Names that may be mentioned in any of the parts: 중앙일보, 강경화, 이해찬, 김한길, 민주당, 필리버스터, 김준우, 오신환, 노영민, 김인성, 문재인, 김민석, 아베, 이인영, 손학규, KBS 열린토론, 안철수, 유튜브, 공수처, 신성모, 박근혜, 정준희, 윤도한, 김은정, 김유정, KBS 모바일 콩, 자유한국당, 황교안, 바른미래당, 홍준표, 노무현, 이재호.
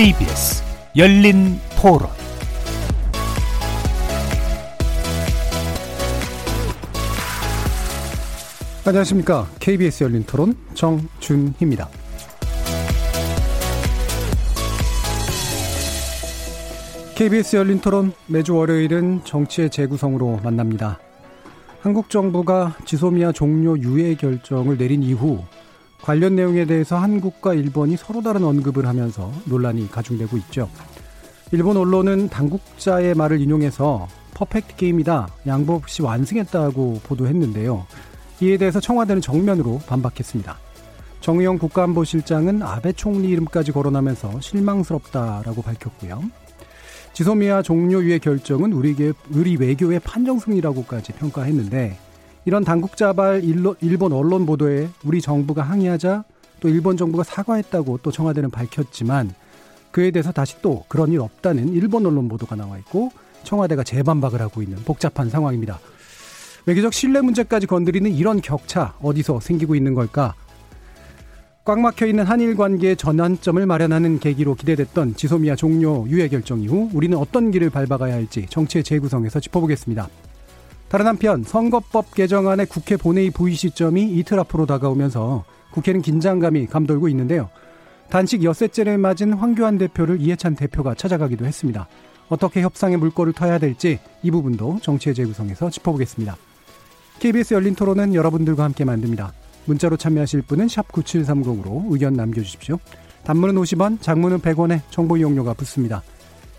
KBS 열린토론 안녕하십니까. KBS 열린토론 정준희입니다. KBS 열린토론 매주 월요일은 정치의 재구성으로 만납니다. 한국 정부가 지소미아 종료 유예 결정을 내린 이후 관련 내용에 대해서 한국과 일본이 서로 다른 언급을 하면서 논란이 가중되고 있죠. 일본 언론은 당국자의 말을 인용해서 퍼펙트 게임이다, 양보 없이 완승했다고 보도했는데요. 이에 대해서 청와대는 정면으로 반박했습니다. 정의용 국가안보실장은 아베 총리 이름까지 거론하면서 실망스럽다라고 밝혔고요. 지소미아 종료 유예 결정은 우리 외교의 판정승리라고까지 평가했는데, 이런 당국자발 일본 언론 보도에 우리 정부가 항의하자 또 일본 정부가 사과했다고 또 청와대는 밝혔지만, 그에 대해서 다시 또 그런 일 없다는 일본 언론 보도가 나와 있고 청와대가 재반박을 하고 있는 복잡한 상황입니다. 외교적 신뢰 문제까지 건드리는 이런 격차, 어디서 생기고 있는 걸까? 꽉 막혀있는 한일 관계의 전환점을 마련하는 계기로 기대됐던 지소미아 종료 유예 결정 이후 우리는 어떤 길을 밟아가야 할지 정치의 재구성에서 짚어보겠습니다. 다른 한편 선거법 개정안의 국회 본회의 부의 시점이 이틀 앞으로 다가오면서 국회는 긴장감이 감돌고 있는데요. 단식 엿새째를 맞은 황교안 대표를 이해찬 대표가 찾아가기도 했습니다. 어떻게 협상의 물꼬를 타야 될지 이 부분도 정치의 재구성에서 짚어보겠습니다. KBS 열린 토론은 여러분들과 함께 만듭니다. 문자로 참여하실 분은 샵 9730으로 의견 남겨주십시오. 단문은 50원, 장문은 100원에 정보 이용료가 붙습니다.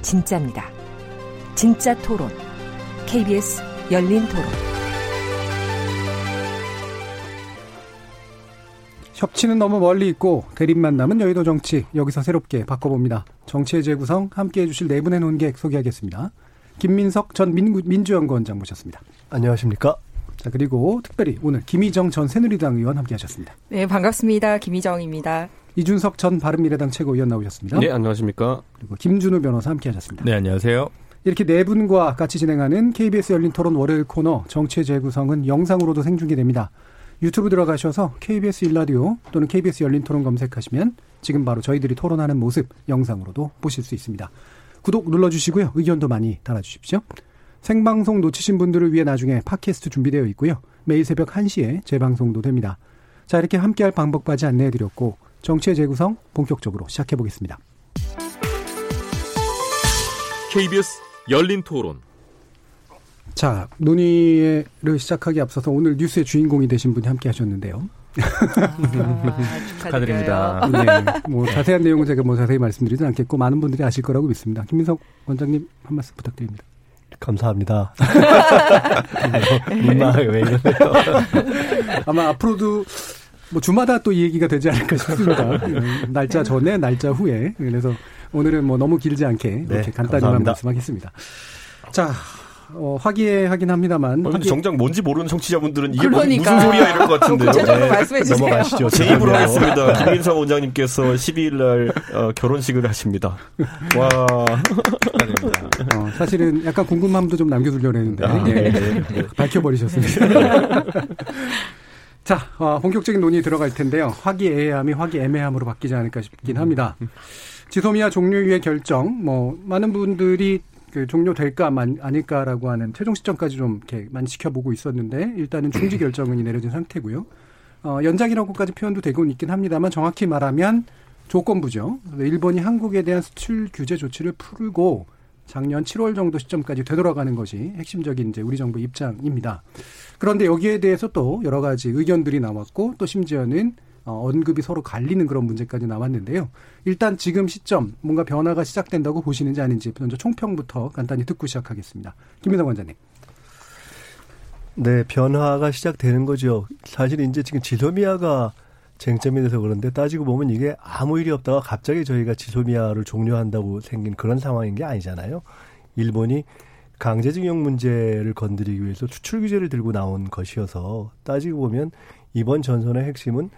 진짜입니다. 진짜 토론, KBS 열린 토론. 협치는 너무 멀리 있고 대립만 남은 여의도 정치, 여기서 새롭게 바꿔봅니다. 정치의 재구성 함께해 주실 네 분의 논객 소개하겠습니다. 김민석 전 민주연구원장 모셨습니다. 안녕하십니까. 자, 그리고 특별히 오늘 김희정 전 새누리당 의원 함께하셨습니다. 네, 반갑습니다. 김희정입니다. 이준석 전 바른미래당 최고위원 나오셨습니다. 네, 안녕하십니까. 그리고 김준우 변호사 함께하셨습니다. 네, 안녕하세요. 이렇게 네 분과 같이 진행하는 KBS 열린토론 월요일 코너 정치의 재구성은 영상으로도 생중계됩니다. 유튜브 들어가셔서 KBS 1라디오 또는 KBS 열린토론 검색하시면 지금 바로 저희들이 토론하는 모습 영상으로도 보실 수 있습니다. 구독 눌러주시고요. 의견도 많이 달아주십시오. 생방송 놓치신 분들을 위해 나중에 팟캐스트 준비되어 있고요. 매일 새벽 1시에 재방송도 됩니다. 자, 이렇게 함께할 방법까지 안내해드렸고 정치의 재구성 본격적으로 시작해보겠습니다. KBS 열린토론. 자, 논의를 시작하기 앞서서 오늘 뉴스의 주인공이 되신 분이 함께하셨는데요. 축하드립니다. 네, 자세한 내용은 제가 자세히 말씀드리진 않겠고 많은 분들이 아실 거라고 믿습니다. 김민석 원장님 한 말씀 부탁드립니다. 감사합니다. 민망하게 왜 이러세요? 아마 앞으로도 주마다 또 이 얘기가 되지 않을까 싶습니다. 날짜 전에, 날짜 후에. 그래서 오늘은 너무 길지 않게 이렇게 간단히만 말씀하겠습니다. 자, 화기애애하긴 합니다만. 정작 뭔지 모르는 청취자분들은 이게 그러니까. 무슨 소리야 이럴 것 같은데요. 구체적으로 말씀해 주세요. 넘어가시죠. 제 입으로 하겠습니다. 김민석 원장님께서 12일날 결혼식을 하십니다. 와. 사실은 약간 궁금함도 좀 남겨두려고 했는데 밝혀버리셨습니다. 자, 본격적인 논의 들어갈 텐데요. 화기애애함이 화기애매함으로 바뀌지 않을까 싶긴 합니다. 지소미아 종료유예 결정, 많은 분들이 종료될까 아닐까라고 하는 최종 시점까지 좀 이렇게 많이 지켜보고 있었는데, 일단은 중지 결정이 내려진 상태고요. 연장이라고까지 표현도 되고 있긴 합니다만 정확히 말하면 조건부죠. 일본이 한국에 대한 수출 규제 조치를 풀고 작년 7월 정도 시점까지 되돌아가는 것이 핵심적인 이제 우리 정부 입장입니다. 그런데 여기에 대해서 또 여러 가지 의견들이 나왔고 또 심지어는 언급이 서로 갈리는 그런 문제까지 나왔는데요. 일단 지금 시점 뭔가 변화가 시작된다고 보시는지 아닌지 먼저 총평부터 간단히 듣고 시작하겠습니다. 김민석 원장님. 네, 변화가 시작되는 거죠. 사실 이제 지금 지소미아가 쟁점이 돼서 그런데 따지고 보면 이게 아무 일이 없다가 갑자기 저희가 지소미아를 종료한다고 생긴 그런 상황인 게 아니잖아요. 일본이 강제징용 문제를 건드리기 위해서 수출 규제를 들고 나온 것이어서 따지고 보면 이번 전선의 핵심은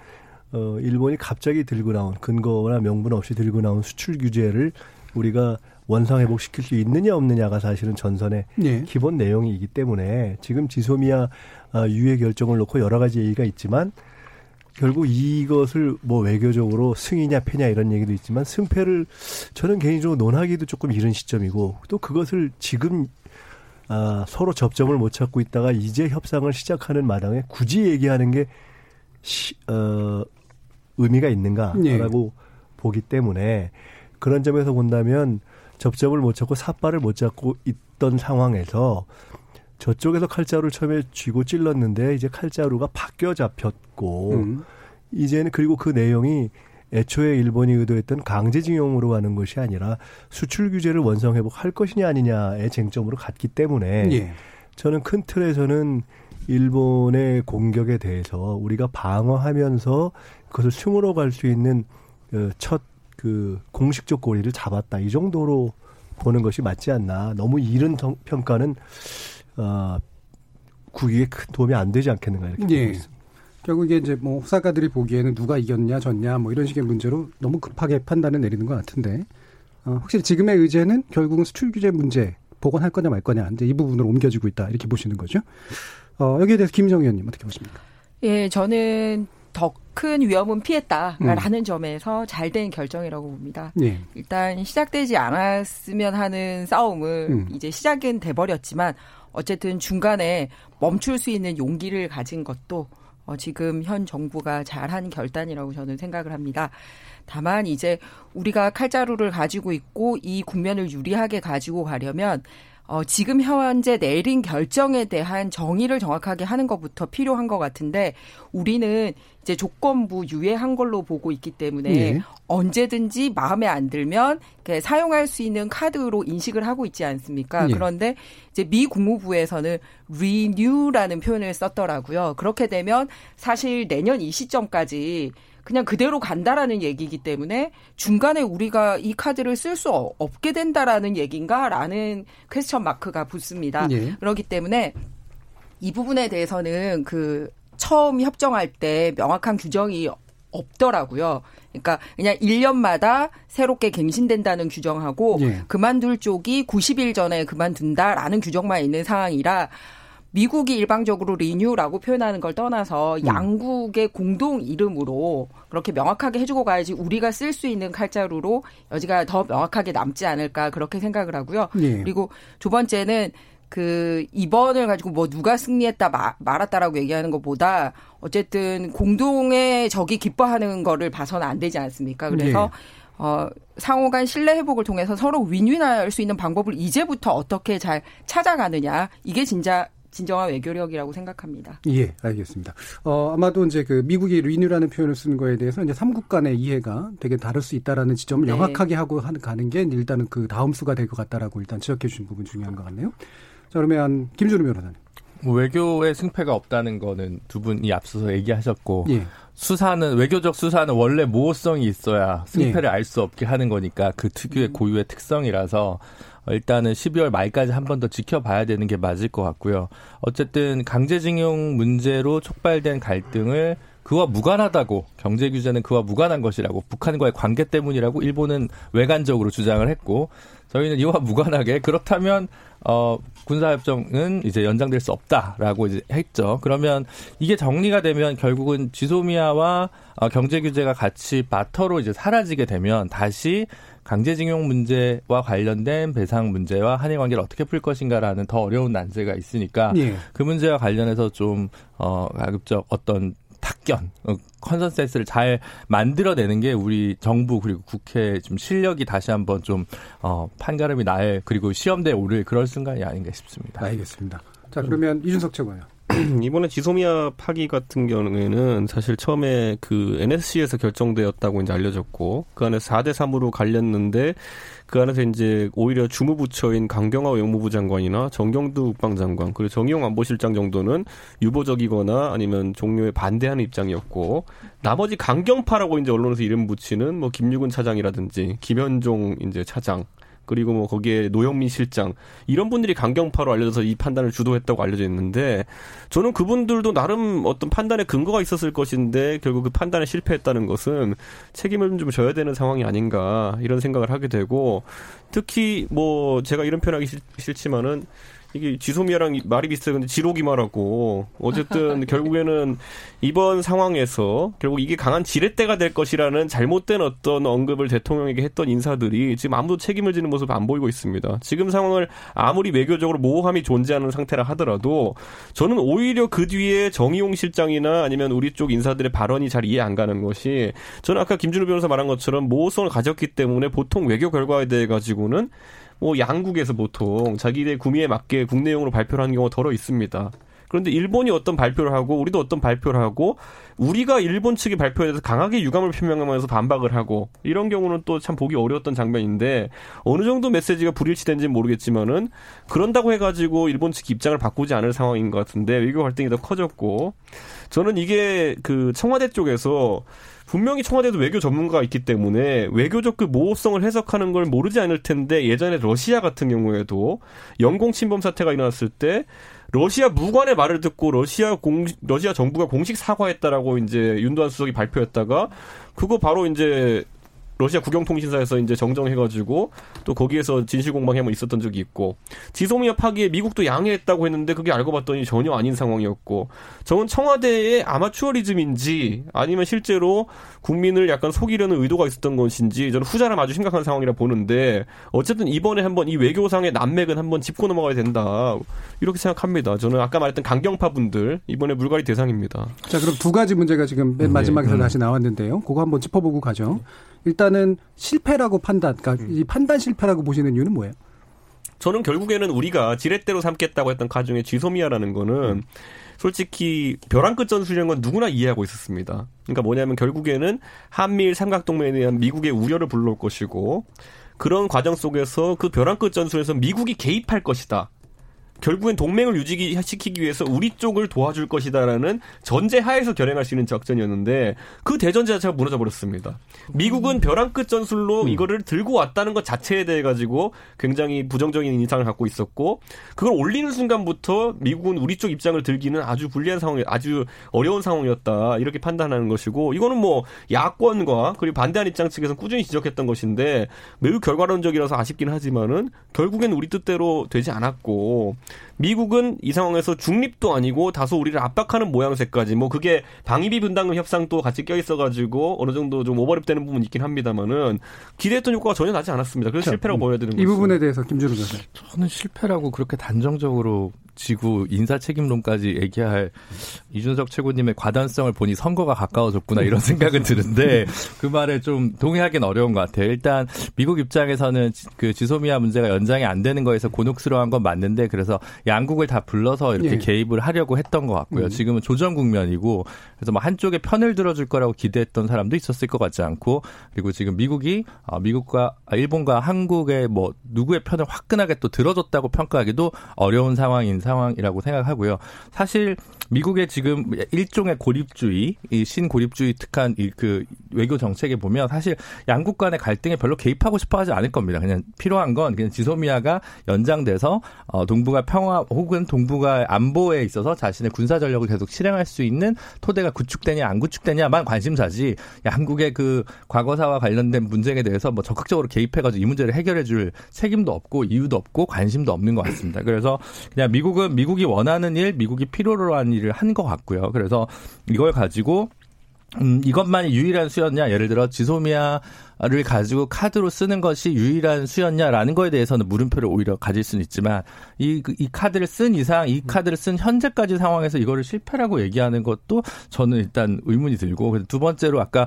일본이 갑자기 들고 나온 근거나 명분 없이 들고 나온 수출 규제를 우리가 원상회복시킬 수 있느냐 없느냐가 사실은 전선의 기본 내용이기 때문에 지금 지소미아 유예 결정을 놓고 여러 가지 얘기가 있지만 결국 이것을 뭐 외교적으로 승이냐 패냐 이런 얘기도 있지만 승패를 저는 개인적으로 논하기도 조금 이른 시점이고 또 그것을 지금 서로 접점을 못 찾고 있다가 이제 협상을 시작하는 마당에 굳이 얘기하는 게 의미가 있는가라고 보기 때문에 그런 점에서 본다면 접점을 못 찾고 삿발을 못 잡고 있던 상황에서 저쪽에서 칼자루를 처음에 쥐고 찔렀는데 이제 칼자루가 바뀌어 잡혔고 이제는 그리고 그 내용이 애초에 일본이 의도했던 강제징용으로 가는 것이 아니라 수출 규제를 원상회복할 것이냐 아니냐의 쟁점으로 갔기 때문에 저는 큰 틀에서는 일본의 공격에 대해서 우리가 방어하면서 그것을 숨으로 갈 수 있는 첫 그 공식적 고리를 잡았다. 이 정도로 보는 것이 맞지 않나. 너무 이른 평가는 국익에 큰 도움이 안 되지 않겠는가 이렇게 보고 있습니다. 결국 이게 이제 뭐 호사가들이 보기에는 누가 이겼냐 졌냐 뭐 이런 식의 문제로 너무 급하게 판단을 내리는 것 같은데 확실히 지금의 의제는 결국은 수출 규제 문제 복원할 거냐 말 거냐 이제 이 부분으로 옮겨지고 있다 이렇게 보시는 거죠. 여기에 대해서 김정 의원님 어떻게 보십니까? 예, 저는 더 큰 위험은 피했다라는 점에서 잘된 결정이라고 봅니다. 예. 일단 시작되지 않았으면 하는 싸움을 이제 시작은 돼버렸지만 어쨌든 중간에 멈출 수 있는 용기를 가진 것도 지금 현 정부가 잘한 결단이라고 저는 생각을 합니다. 다만 이제 우리가 칼자루를 가지고 있고 이 국면을 유리하게 가지고 가려면 지금 현재 내린 결정에 대한 정의를 정확하게 하는 것부터 필요한 것 같은데 우리는 이제 조건부 유예한 걸로 보고 있기 때문에 언제든지 마음에 안 들면 사용할 수 있는 카드로 인식을 하고 있지 않습니까? 그런데 이제 미 국무부에서는 renew라는 표현을 썼더라고요. 그렇게 되면 사실 내년 이 시점까지 그냥 그대로 간다라는 얘기이기 때문에 중간에 우리가 이 카드를 쓸 수 없게 된다라는 얘기인가라는 퀘스천 마크가 붙습니다. 그렇기 때문에 이 부분에 대해서는 그 처음 협정할 때 명확한 규정이 없더라고요. 그러니까 그냥 1년마다 새롭게 갱신된다는 규정하고 그만둘 쪽이 90일 전에 그만둔다라는 규정만 있는 상황이라 미국이 일방적으로 리뉴라고 표현하는 걸 떠나서 양국의 공동 이름으로 그렇게 명확하게 해주고 가야지 우리가 쓸 수 있는 칼자루로 여지가 더 명확하게 남지 않을까 그렇게 생각을 하고요. 그리고 두 번째는 그 입원을 가지고 뭐 누가 승리했다 말았다라고 얘기하는 것보다 어쨌든 공동의 적이 기뻐하는 거를 봐서는 안 되지 않습니까? 그래서 상호간 신뢰 회복을 통해서 서로 윈윈할 수 있는 방법을 이제부터 어떻게 잘 찾아가느냐 이게 진정한 외교력이라고 생각합니다. 예, 알겠습니다. 아마도 이제 그 미국이 리뉴라는 표현을 쓰는 거에 대해서 이제 3국 간의 이해가 되게 다를 수 있다라는 지점을 명확하게 하고 가는 게 일단은 그 다음 수가 될 것 같다라고 일단 지적해 주신 부분 중요한 것 같네요. 자, 그러면 김준우 변호사님. 외교의 승패가 없다는 거는 두 분이 앞서서 얘기하셨고 수사는 외교적 수사는 원래 모호성이 있어야 승패를 알 수 없게 하는 거니까 그 특유의 고유의 특성이라서 일단은 12월 말까지 한 번 더 지켜봐야 되는 게 맞을 것 같고요. 어쨌든 강제징용 문제로 촉발된 갈등을 그와 무관하다고 경제 규제는 그와 무관한 것이라고 북한과의 관계 때문이라고 일본은 외관적으로 주장을 했고 저희는 이와 무관하게 그렇다면 군사협정은 이제 연장될 수 없다라고 이제 했죠. 그러면 이게 정리가 되면 결국은 지소미아와 경제 규제가 같이 바터로 이제 사라지게 되면 다시 강제징용 문제와 관련된 배상 문제와 한일 관계를 어떻게 풀 것인가라는 더 어려운 난제가 있으니까 그 문제와 관련해서 좀 가급적 어떤 탁견, 컨센서스를 잘 만들어내는 게 우리 정부 그리고 국회의 좀 실력이 다시 한번 좀 판가름이 날 그리고 시험대에 오를 그럴 순간이 아닌가 싶습니다. 알겠습니다. 자 그러면 이준석 최고예요. 이번에 지소미아 파기 같은 경우에는 사실 처음에 그 NSC에서 결정되었다고 이제 알려졌고, 그 안에서 4대3으로 갈렸는데, 그 안에서 이제 오히려 주무부처인 강경화 외무부 장관이나 정경두 국방장관, 그리고 정의용 안보실장 정도는 유보적이거나 아니면 종료에 반대하는 입장이었고, 나머지 강경파라고 이제 언론에서 이름 붙이는 뭐 김유근 차장이라든지 김현종 이제 차장, 그리고 뭐 거기에 노영민 실장, 이런 분들이 강경파로 알려져서 이 판단을 주도했다고 알려져 있는데, 저는 그분들도 나름 어떤 판단의 근거가 있었을 것인데 결국 그 판단에 실패했다는 것은 책임을 좀 져야 되는 상황이 아닌가 이런 생각을 하게 되고, 특히 뭐 제가 이런 표현하기 싫지만은 이게 지소미아랑 말이 비슷해요. 근데 지로기마라고. 어쨌든 결국에는 이번 상황에서 결국 이게 강한 지렛대가 될 것이라는 잘못된 어떤 언급을 대통령에게 했던 인사들이 지금 아무도 책임을 지는 모습 안 보이고 있습니다. 지금 상황을 아무리 외교적으로 모호함이 존재하는 상태라 하더라도 저는 오히려 그 뒤에 정의용 실장이나 아니면 우리 쪽 인사들의 발언이 잘 이해 안 가는 것이, 저는 아까 김준우 변호사 말한 것처럼 모호성을 가졌기 때문에 보통 외교 결과에 대해 가지고는 뭐 양국에서 보통 자기들의 구미에 맞게 국내용으로 발표를 하는 경우가 더러 있습니다. 그런데 일본이 어떤 발표를 하고 우리도 어떤 발표를 하고 우리가 일본 측의 발표에 대해서 강하게 유감을 표명하면서 반박을 하고, 이런 경우는 또 참 보기 어려웠던 장면인데, 어느 정도 메시지가 불일치된지는 모르겠지만은 그런다고 해가지고 일본 측 입장을 바꾸지 않을 상황인 것 같은데 외교 갈등이 더 커졌고, 저는 이게 그 청와대 쪽에서 분명히 청와대도 외교 전문가가 있기 때문에 외교적 그 모호성을 해석하는 걸 모르지 않을 텐데, 예전에 러시아 같은 경우에도 영공 침범 사태가 일어났을 때 러시아 무관의 말을 듣고 러시아 정부가 공식 사과했다라고 이제 윤도한 수석이 발표했다가, 그거 바로 이제 러시아 국영통신사에서 이제 정정해가지고 또 거기에서 진실공방이 한번 있었던 적이 있고, 지소미아 파기에 미국도 양해했다고 했는데 그게 알고 봤더니 전혀 아닌 상황이었고, 저는 청와대의 아마추어리즘인지 아니면 실제로 국민을 약간 속이려는 의도가 있었던 것인지 저는 후자라 아주 심각한 상황이라 보는데, 어쨌든 이번에 한번 이 외교상의 난맥은 한번 짚고 넘어가야 된다 이렇게 생각합니다. 저는 아까 말했던 강경파 분들 이번에 물갈이 대상입니다. 자, 그럼 두 가지 문제가 지금 맨 마지막에서 다시 나왔는데요. 그거 한번 짚어보고 가죠. 일단은 실패라고 이 판단 실패라고 보시는 이유는 뭐예요? 저는 결국에는 우리가 지렛대로 삼겠다고 했던 가중에 지소미아라는 거는 솔직히 벼랑 끝 전술이라는 건 누구나 이해하고 있었습니다. 그러니까 뭐냐면 결국에는 한미일 삼각동맹에 대한 미국의 우려를 불러올 것이고, 그런 과정 속에서 그 벼랑 끝 전술에서 미국이 개입할 것이다. 결국엔 동맹을 유지시키기 위해서 우리 쪽을 도와줄 것이다라는 전제 하에서 결행할 수 있는 작전이었는데, 그 대전제 자체가 무너져버렸습니다. 미국은 벼랑 끝 전술로 이거를 들고 왔다는 것 자체에 대해 가지고 굉장히 부정적인 인상을 갖고 있었고, 그걸 올리는 순간부터 미국은 우리 쪽 입장을 들기는 아주 불리한 상황, 아주 어려운 상황이었다 이렇게 판단하는 것이고, 이거는 뭐 야권과 그리고 반대한 입장 측에서 꾸준히 지적했던 것인데, 매우 결과론적이라서 아쉽긴 하지만은 결국엔 우리 뜻대로 되지 않았고, 미국은 이 상황에서 중립도 아니고 다소 우리를 압박하는 모양새까지, 뭐 그게 방위비 분담금 협상도 같이 껴있어가지고 어느 정도 좀 오버랩 되는 부분이 있긴 합니다만은 기대했던 효과가 전혀 나지 않았습니다. 그래서 실패라고 보여야 되는 거죠. 이 부분에 대해서 김준우 교수. 저는 실패라고 그렇게 단정적으로 지구 인사책임론까지 얘기할 이준석 최고님의 과단성을 보니 선거가 가까워졌구나 이런 생각은 드는데, 그 말에 좀 동의하긴 어려운 것 같아요. 일단 미국 입장에서는 그 지소미아 문제가 연장이 안 되는 거에서 곤혹스러운 건 맞는데, 그래서 양국을 다 불러서 이렇게 개입을 하려고 했던 것 같고요. 지금은 조정 국면이고, 그래서 뭐 한쪽의 편을 들어줄 거라고 기대했던 사람도 있었을 것 같지 않고, 그리고 지금 미국과 일본과 한국의 뭐 누구의 편을 화끈하게 또 들어줬다고 평가하기도 어려운 상황이라고 생각하고요. 사실 미국의 지금 일종의 고립주의, 이 신고립주의 특한 이 그 외교 정책에 보면 사실 양국 간의 갈등에 별로 개입하고 싶어하지 않을 겁니다. 그냥 필요한 건 그냥 지소미아가 연장돼서 동북아 평화 혹은 동북아 안보에 있어서 자신의 군사 전력을 계속 실행할 수 있는 토대가 구축되냐 안 구축되냐만 관심사지, 한국의 그 과거사와 관련된 분쟁에 대해서 뭐 적극적으로 개입해가지고 이 문제를 해결해줄 책임도 없고 이유도 없고 관심도 없는 것 같습니다. 그래서 그냥 미국은 미국이 원하는 일, 미국이 필요로 한 일을 한 것 같고요. 그래서 이걸 가지고 이것만이 유일한 수였냐, 예를 들어 지소미아 를 가지고 카드로 쓰는 것이 유일한 수였냐라는 거에 대해서는 물음표를 오히려 가질 수는 있지만 이 카드를 쓴 이상, 이 카드를 쓴 현재까지 상황에서 이거를 실패라고 얘기하는 것도 저는 일단 의문이 들고, 두 번째로 아까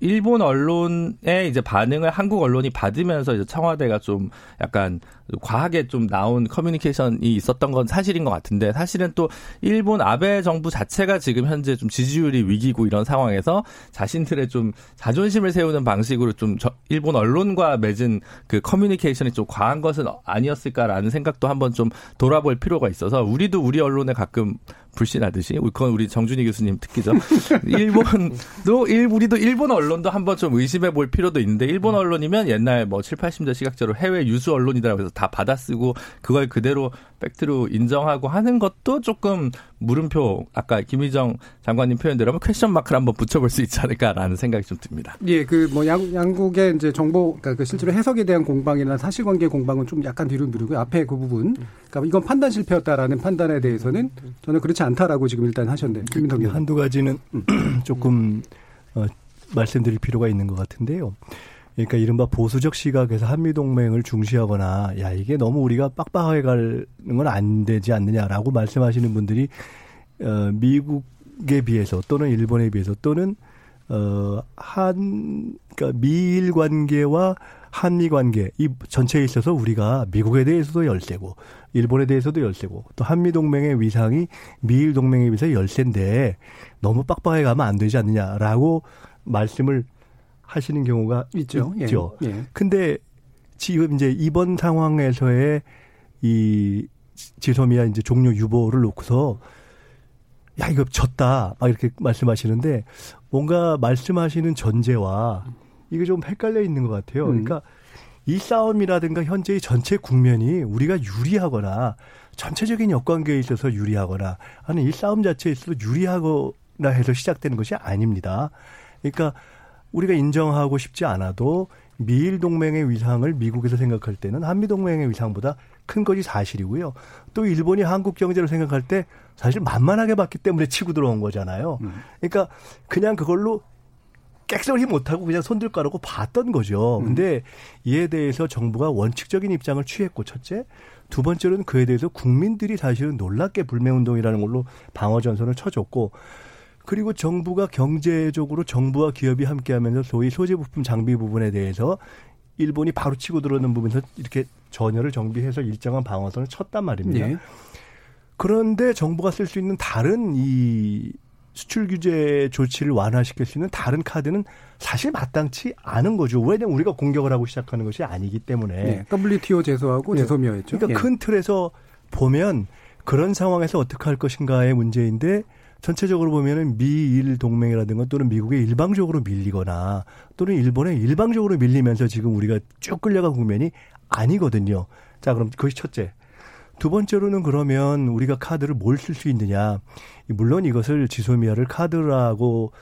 일본 언론의 이제 반응을 한국 언론이 받으면서 이제 청와대가 좀 약간 과하게 좀 나온 커뮤니케이션이 있었던 건 사실인 것 같은데, 사실은 또 일본 아베 정부 자체가 지금 현재 좀 지지율이 위기고 이런 상황에서 자신들의 좀 자존심을 세우는 방식으로 좀 일본 언론과 맺은 그 커뮤니케이션이 좀 과한 것은 아니었을까라는 생각도 한번 좀 돌아볼 필요가 있어서, 우리도 우리 언론에 가끔 불신하듯이, 그건 우리 정준희 교수님 특기죠. 우리도 일본 언론도 한번 좀 의심해 볼 필요도 있는데, 일본 언론이면 옛날 뭐 7, 80대 시각적으로 해외 유수 언론이라고 해서 다 받아쓰고 그걸 그대로 팩트로 인정하고 하는 것도 조금 물음표, 아까 김의정 장관님 표현대로 하면 퀘션 마크를 한번 붙여볼 수 있지 않을까라는 생각이 좀 듭니다. 예, 그 뭐 양국의 이제 정보, 그러니까 그 실제로 해석에 대한 공방이나 사실관계 공방은 좀 약간 뒤로 미루고요. 앞에 그 부분, 그러니까 이건 판단 실패였다라는 판단에 대해서는 저는 그렇지 않다라고 지금 일단 하셨네요. 김민석 의원. 한두 가지는 조금 말씀드릴 필요가 있는 것 같은데요. 그러니까 이른바 보수적 시각에서 한미동맹을 중시하거나, 야, 이게 너무 우리가 빡빡하게 가는 건 안 되지 않느냐라고 말씀하시는 분들이 미국에 비해서 또는 일본에 비해서 또는 그러니까 미일 관계와 한미 관계 이 전체에 있어서 우리가 미국에 대해서도 열세고 일본에 대해서도 열세고 또 한미 동맹의 위상이 미일 동맹에 비해서 열세인데 너무 빡빡하게 가면 안 되지 않느냐라고 말씀을 하시는 경우가 있죠. 예. 근데 지금 이제 이번 상황에서의 이 지소미아 이제 종료 유보를 놓고서 야, 이거 졌다 막 이렇게 말씀하시는데, 뭔가 말씀하시는 전제와 이게 좀 헷갈려 있는 것 같아요. 그러니까 이 싸움이라든가 현재의 전체 국면이 우리가 유리하거나 전체적인 역관계에 있어서 유리하거나 하는 이 싸움 자체에 있어서 유리하거나 해서 시작되는 것이 아닙니다. 그러니까 우리가 인정하고 싶지 않아도 미일 동맹의 위상을 미국에서 생각할 때는 한미 동맹의 위상보다 큰 것이 사실이고요. 또 일본이 한국 경제를 생각할 때 사실 만만하게 봤기 때문에 치고 들어온 거잖아요. 그러니까 그냥 그걸로 객설이 못하고 그냥 손들 까라고 봤던 거죠. 근데 이에 대해서 정부가 원칙적인 입장을 취했고, 첫째. 두 번째로는 그에 대해서 국민들이 사실은 놀랍게 불매운동이라는 걸로 방어전선을 쳐줬고, 그리고 정부가 경제적으로 정부와 기업이 함께하면서 소위 소재부품 장비 부분에 대해서 일본이 바로 치고 들어오는 부분에서 이렇게 전열을 정비해서 일정한 방어선을 쳤단 말입니다. 예. 그런데 정부가 쓸 수 있는 다른 이 수출 규제 조치를 완화시킬 수 있는 다른 카드는 사실 마땅치 않은 거죠. 왜냐하면 우리가 공격을 하고 시작하는 것이 아니기 때문에. 예. WTO 제소하고 제소미아였죠. 그러니까 예. 큰 틀에서 보면 그런 상황에서 어떻게 할 것인가의 문제인데, 전체적으로 보면은 미일 동맹이라든가 또는 미국에 일방적으로 밀리거나 또는 일본에 일방적으로 밀리면서 지금 우리가 쭉 끌려간 국면이 아니거든요. 자, 그럼 그것이 첫째. 두 번째로는 그러면 우리가 카드를 뭘 쓸 수 있느냐. 물론 이것을 지소미아를 카드라고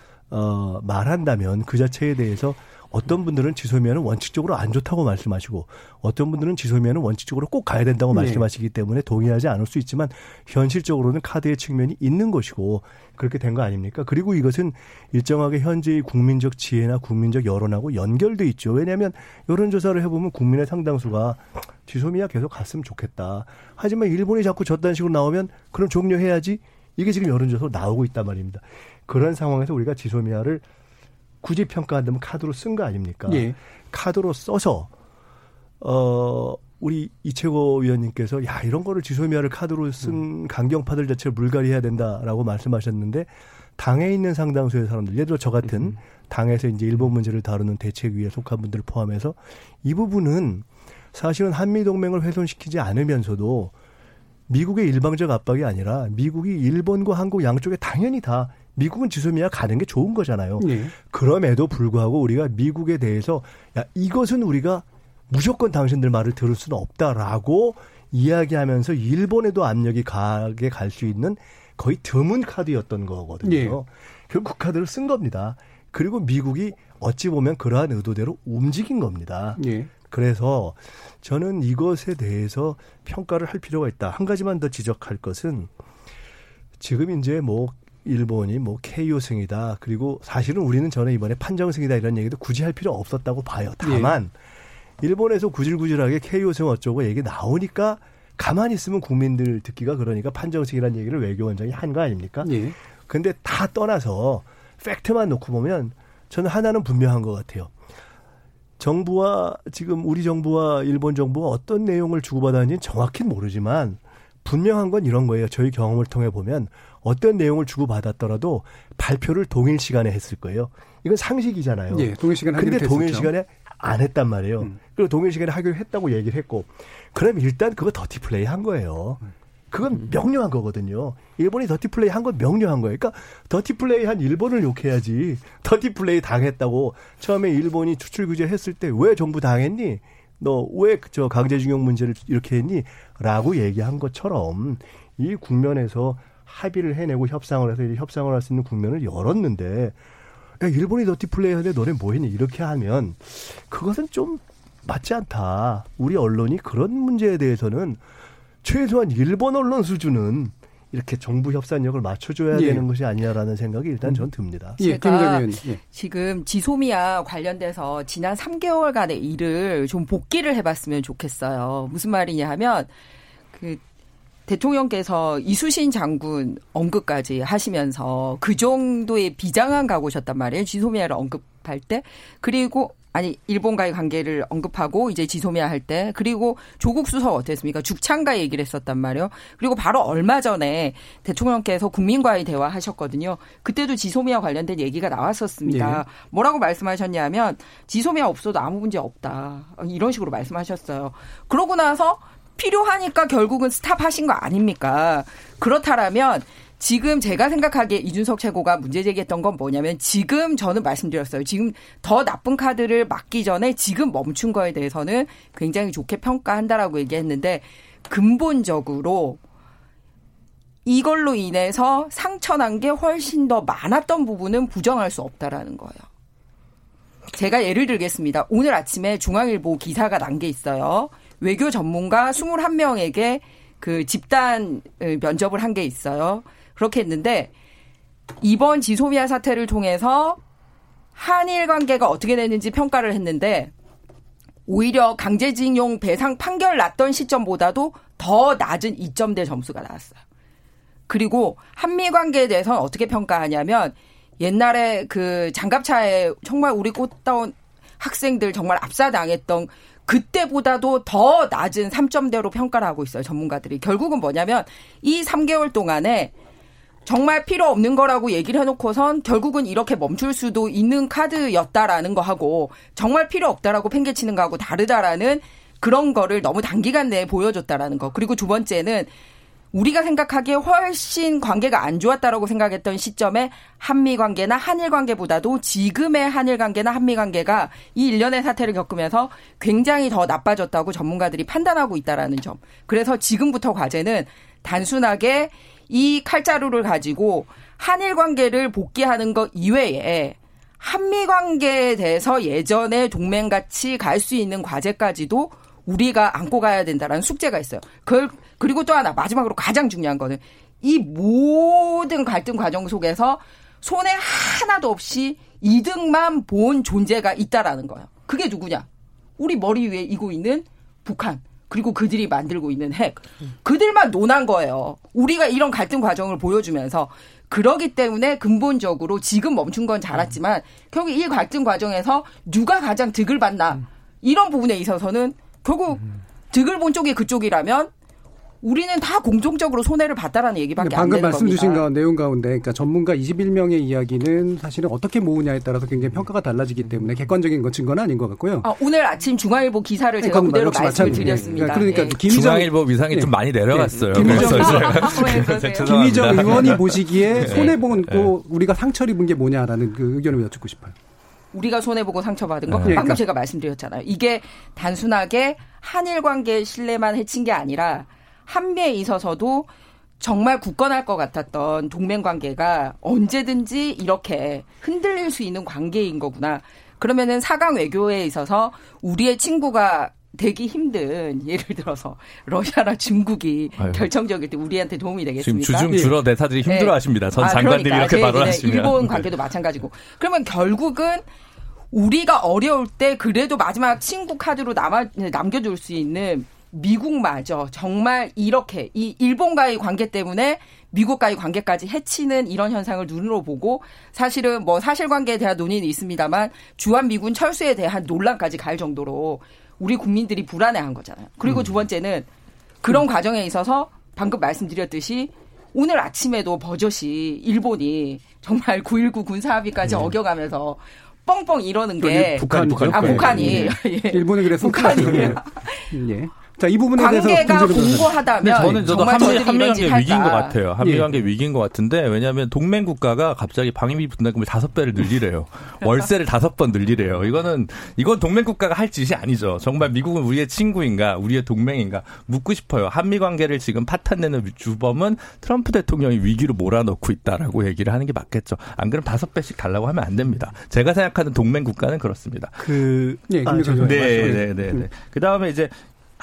말한다면 그 자체에 대해서 어떤 분들은 지소미아는 원칙적으로 안 좋다고 말씀하시고 어떤 분들은 지소미아는 원칙적으로 꼭 가야 된다고 말씀하시기 때문에 동의하지 않을 수 있지만 현실적으로는 카드의 측면이 있는 것이고 그렇게 된 거 아닙니까? 그리고 이것은 일정하게 현재의 국민적 지혜나 국민적 여론하고 연결돼 있죠. 왜냐하면 여론조사를 해보면 국민의 상당수가 지소미아 계속 갔으면 좋겠다. 하지만 일본이 자꾸 저딴 식으로 나오면 그럼 종료해야지. 이게 지금 여론조사로 나오고 있단 말입니다. 그런 상황에서 우리가 지소미아를 굳이 평가한다면 카드로 쓴 거 아닙니까? 예. 카드로 써서 우리 이채고 위원님께서 야, 이런 거를 지소미아를 카드로 쓴 강경파들 자체를 물갈이해야 된다라고 말씀하셨는데, 당에 있는 상당수의 사람들, 예를 들어 저 같은 당에서 이제 일본 문제를 다루는 대책위에 속한 분들을 포함해서 이 부분은 사실은 한미동맹을 훼손시키지 않으면서도 미국의 일방적 압박이 아니라 미국이 일본과 한국 양쪽에 당연히 다 미국은 지소미아 가는 게 좋은 거잖아요. 네. 그럼에도 불구하고 우리가 미국에 대해서 야, 이것은 우리가 무조건 당신들 말을 들을 수는 없다라고 이야기하면서 일본에도 압력이 가게 갈 수 있는 거의 드문 카드였던 거거든요. 네. 결국 카드를 쓴 겁니다. 그리고 미국이 어찌 보면 그러한 의도대로 움직인 겁니다. 네. 그래서 저는 이것에 대해서 평가를 할 필요가 있다. 한 가지만 더 지적할 것은 지금 이제 뭐 일본이 뭐 KO승이다. 그리고 사실은 우리는 전에 이번에 판정승이다 이런 얘기도 굳이 할 필요 없었다고 봐요. 다만 예. 일본에서 구질구질하게 KO승 어쩌고 얘기 나오니까 가만히 있으면 국민들 듣기가 그러니까 판정승이라는 얘기를 외교원장이 한 거 아닙니까? 예. 근데 다 떠나서 팩트만 놓고 보면 저는 하나는 분명한 것 같아요. 정부와 지금 우리 정부와 일본 정부가 어떤 내용을 주고받았는지는 정확히 모르지만 분명한 건 이런 거예요. 저희 경험을 통해 보면 어떤 내용을 주고받았더라도 발표를 동일 시간에 했을 거예요. 이건 상식이잖아요. 예, 동일 시간에 하기로 했었죠. 근데 동일 시간에 안 했단 말이에요. 그리고 동일 시간에 하기로 했다고 얘기를 했고 그럼 일단 그거 더티플레이 한 거예요. 그건 명료한 거거든요. 일본이 더티플레이 한 건 명료한 거예요. 그러니까 더티플레이 한 일본을 욕해야지. 더티플레이 당했다고 처음에 일본이 추출 규제 했을 때 왜 정부 당했니? 너 왜 저 강제징용 문제를 이렇게 했니? 라고 얘기한 것처럼 이 국면에서 합의를 해내고 협상을 해서 이제 협상을 할 수 있는 국면을 열었는데 야, 일본이 더티플레이 하는데 너네 뭐 했니? 이렇게 하면 그것은 좀 맞지 않다. 우리 언론이 그런 문제에 대해서는 최소한 일본 언론 수준은 이렇게 정부 협상력을 맞춰줘야 예. 되는 것이 아니냐라는 생각이 일단 전 듭니다. 예, 제가 예. 지금 지소미아 관련돼서 지난 3개월간의 일을 좀 복기를 해봤으면 좋겠어요. 무슨 말이냐 하면 그 대통령께서 이수신 장군 언급까지 하시면서 그 정도의 비장한 각오셨단 말이에요. 지소미아를 언급할 때. 그리고 아니 일본과의 관계를 언급하고 이제 지소미아 할 때 그리고 조국 수석 어땠습니까? 죽창가 얘기를 했었단 말이에요. 그리고 바로 얼마 전에 대통령께서 국민과의 대화하셨거든요. 그때도 지소미아 관련된 얘기가 나왔었습니다. 예. 뭐라고 말씀하셨냐면 지소미아 없어도 아무 문제 없다. 이런 식으로 말씀하셨어요. 그러고 나서 필요하니까 결국은 스탑하신 거 아닙니까? 그렇다라면 지금 제가 생각하기에 이준석 최고가 문제 제기했던 건 뭐냐면 지금 저는 말씀드렸어요. 지금 더 나쁜 카드를 막기 전에 지금 멈춘 거에 대해서는 굉장히 좋게 평가한다라고 얘기했는데 근본적으로 이걸로 인해서 상처난 게 훨씬 더 많았던 부분은 부정할 수 없다라는 거예요. 제가 예를 들겠습니다. 오늘 아침에 중앙일보 기사가 난 게 있어요. 외교 전문가 21명에게 그 집단 면접을 한 게 있어요. 그렇게 했는데 이번 지소미아 사태를 통해서 한일 관계가 어떻게 됐는지 평가를 했는데 오히려 강제징용 배상 판결 났던 시점보다도 더 낮은 2점대 점수가 나왔어요. 그리고 한미 관계에 대해서는 어떻게 평가하냐면 옛날에 그 장갑차에 정말 우리 꽃다운 학생들 정말 압사당했던 그때보다도 더 낮은 3점대로 평가를 하고 있어요. 전문가들이. 결국은 뭐냐면 이 3개월 동안에 정말 필요 없는 거라고 얘기를 해놓고선 결국은 이렇게 멈출 수도 있는 카드였다라는 거하고 정말 필요 없다라고 팽개치는 거하고 다르다라는 그런 거를 너무 단기간 내에 보여줬다라는 거. 그리고 두 번째는 우리가 생각하기에 훨씬 관계가 안 좋았다라고 생각했던 시점에 한미 관계나 한일 관계보다도 지금의 한일 관계나 한미 관계가 이 일련의 사태를 겪으면서 굉장히 더 나빠졌다고 전문가들이 판단하고 있다라는 점. 그래서 지금부터 과제는 단순하게 이 칼자루를 가지고 한일 관계를 복귀하는 것 이외에 한미 관계에 대해서 예전에 동맹같이 갈 수 있는 과제까지도 우리가 안고 가야 된다라는 숙제가 있어요. 그리고 또 하나 마지막으로 가장 중요한 거는 이 모든 갈등 과정 속에서 손해 하나도 없이 이득만 본 존재가 있다라는 거예요. 그게 누구냐? 우리 머리 위에 이고 있는 북한. 그리고 그들이 만들고 있는 핵. 그들만 논한 거예요. 우리가 이런 갈등 과정을 보여주면서. 그러기 때문에 근본적으로 지금 멈춘 건 잘았지만 결국 이 갈등 과정에서 누가 가장 득을 봤나. 이런 부분에 있어서는 결국 득을 본 쪽이 그쪽이라면 우리는 다 공통적으로 손해를 봤다라는 얘기밖에 안 되는 겁니다. 방금 말씀 주신 내용 가운데 그러니까 전문가 21명의 이야기는 사실은 어떻게 모으냐에 따라서 굉장히 평가가 달라지기 때문에 객관적인 건 증거는 아닌 것 같고요. 오늘 아침 중앙일보 기사를 제가 그대로 말씀을 드렸습니다. 그러니까 중앙일보 위상이 좀 많이 내려갔어요. 김희정 의원이 보시기에 손해본 또 우리가 상처를 입은 게 뭐냐라는 그 의견을 여쭙고 싶어요. 우리가 손해보고 상처받은 거? 방금 그러니까. 제가 말씀드렸잖아요. 이게 단순하게 한일 관계의 신뢰만 해친 게 아니라 한미에 있어서도 정말 굳건할 것 같았던 동맹관계가 언제든지 이렇게 흔들릴 수 있는 관계인 거구나. 그러면은 4강 외교에 있어서 우리의 친구가 되기 힘든, 예를 들어서 러시아나 중국이 아유. 결정적일 때 우리한테 도움이 되겠습니까? 지금 주중 주로 내사들이 힘들어하십니다. 전 장관님이 그러니까. 이렇게 발언하시면. 일본 관계도 마찬가지고. 그러면 결국은 우리가 어려울 때 그래도 마지막 친구 카드로 남겨줄 수 있는 미국마저 정말 이렇게 이 일본과의 관계 때문에 미국과의 관계까지 해치는 이런 현상을 눈으로 보고 사실은 뭐 사실관계에 대한 논의는 있습니다만 주한미군 철수에 대한 논란까지 갈 정도로 우리 국민들이 불안해한 거잖아요. 그리고 두 번째는 그런 과정에 있어서 방금 말씀드렸듯이 오늘 아침에도 버젓이 일본이 정말 9.19 군사합의까지 어겨가면서 뻥뻥 이러는 게 북한이. 예. 일본은 그래서 북한이에요. 예. 자, 이 부분에 대해서 관계가 공고하다면 저도 한미관계 위기인 것 같아요. 한미관계 예. 위기인 것 같은데 왜냐하면 동맹 국가가 갑자기 방위비 분담금을 5배를 늘리래요. 월세를 5번 늘리래요. 이건 동맹 국가가 할 짓이 아니죠. 정말 미국은 우리의 친구인가, 우리의 동맹인가 묻고 싶어요. 한미관계를 지금 파탄내는 주범은 트럼프 대통령이 위기로 몰아넣고 있다라고 얘기를 하는 게 맞겠죠. 안 그럼 5배씩 달라고 하면 안 됩니다. 제가 생각하는 동맹 국가는 그렇습니다. 그다음에 이제.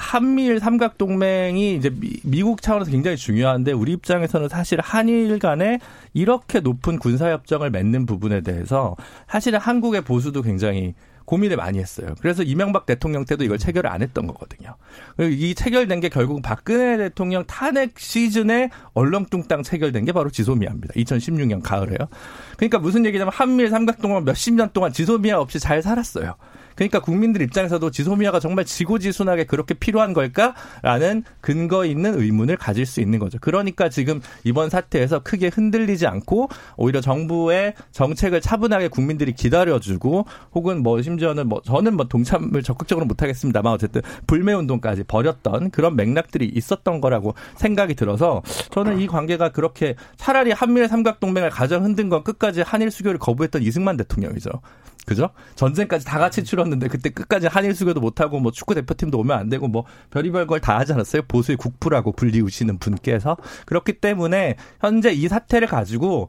한미일 삼각동맹이 이제 미국 차원에서 굉장히 중요한데 우리 입장에서는 사실 한일 간에 이렇게 높은 군사협정을 맺는 부분에 대해서 사실은 한국의 보수도 굉장히 고민을 많이 했어요. 그래서 이명박 대통령 때도 이걸 체결을 안 했던 거거든요. 이 체결된 게 결국 박근혜 대통령 탄핵 시즌에 얼렁뚱땅 체결된 게 바로 지소미아입니다. 2016년 가을에요. 그러니까 무슨 얘기냐면 한미일 삼각동맹 몇십 년 동안 지소미아 없이 잘 살았어요. 그러니까 국민들 입장에서도 지소미아가 정말 지고지순하게 그렇게 필요한 걸까라는 근거 있는 의문을 가질 수 있는 거죠. 그러니까 지금 이번 사태에서 크게 흔들리지 않고 오히려 정부의 정책을 차분하게 국민들이 기다려주고 혹은 뭐 심지어는 뭐 저는 뭐 동참을 적극적으로 못하겠습니다만 어쨌든 불매운동까지 벌였던 그런 맥락들이 있었던 거라고 생각이 들어서 저는 이 관계가 그렇게 차라리 한미일 삼각동맹을 가장 흔든 건 끝까지 한일 수교를 거부했던 이승만 대통령이죠. 그죠? 전쟁까지 다 같이 치렀는데 그때 끝까지 한일 수교도 못하고 뭐 축구 대표팀도 오면 안 되고 뭐 별의별 걸 다 하지 않았어요? 보수의 국부라고 불리우시는 분께서. 그렇기 때문에 현재 이 사태를 가지고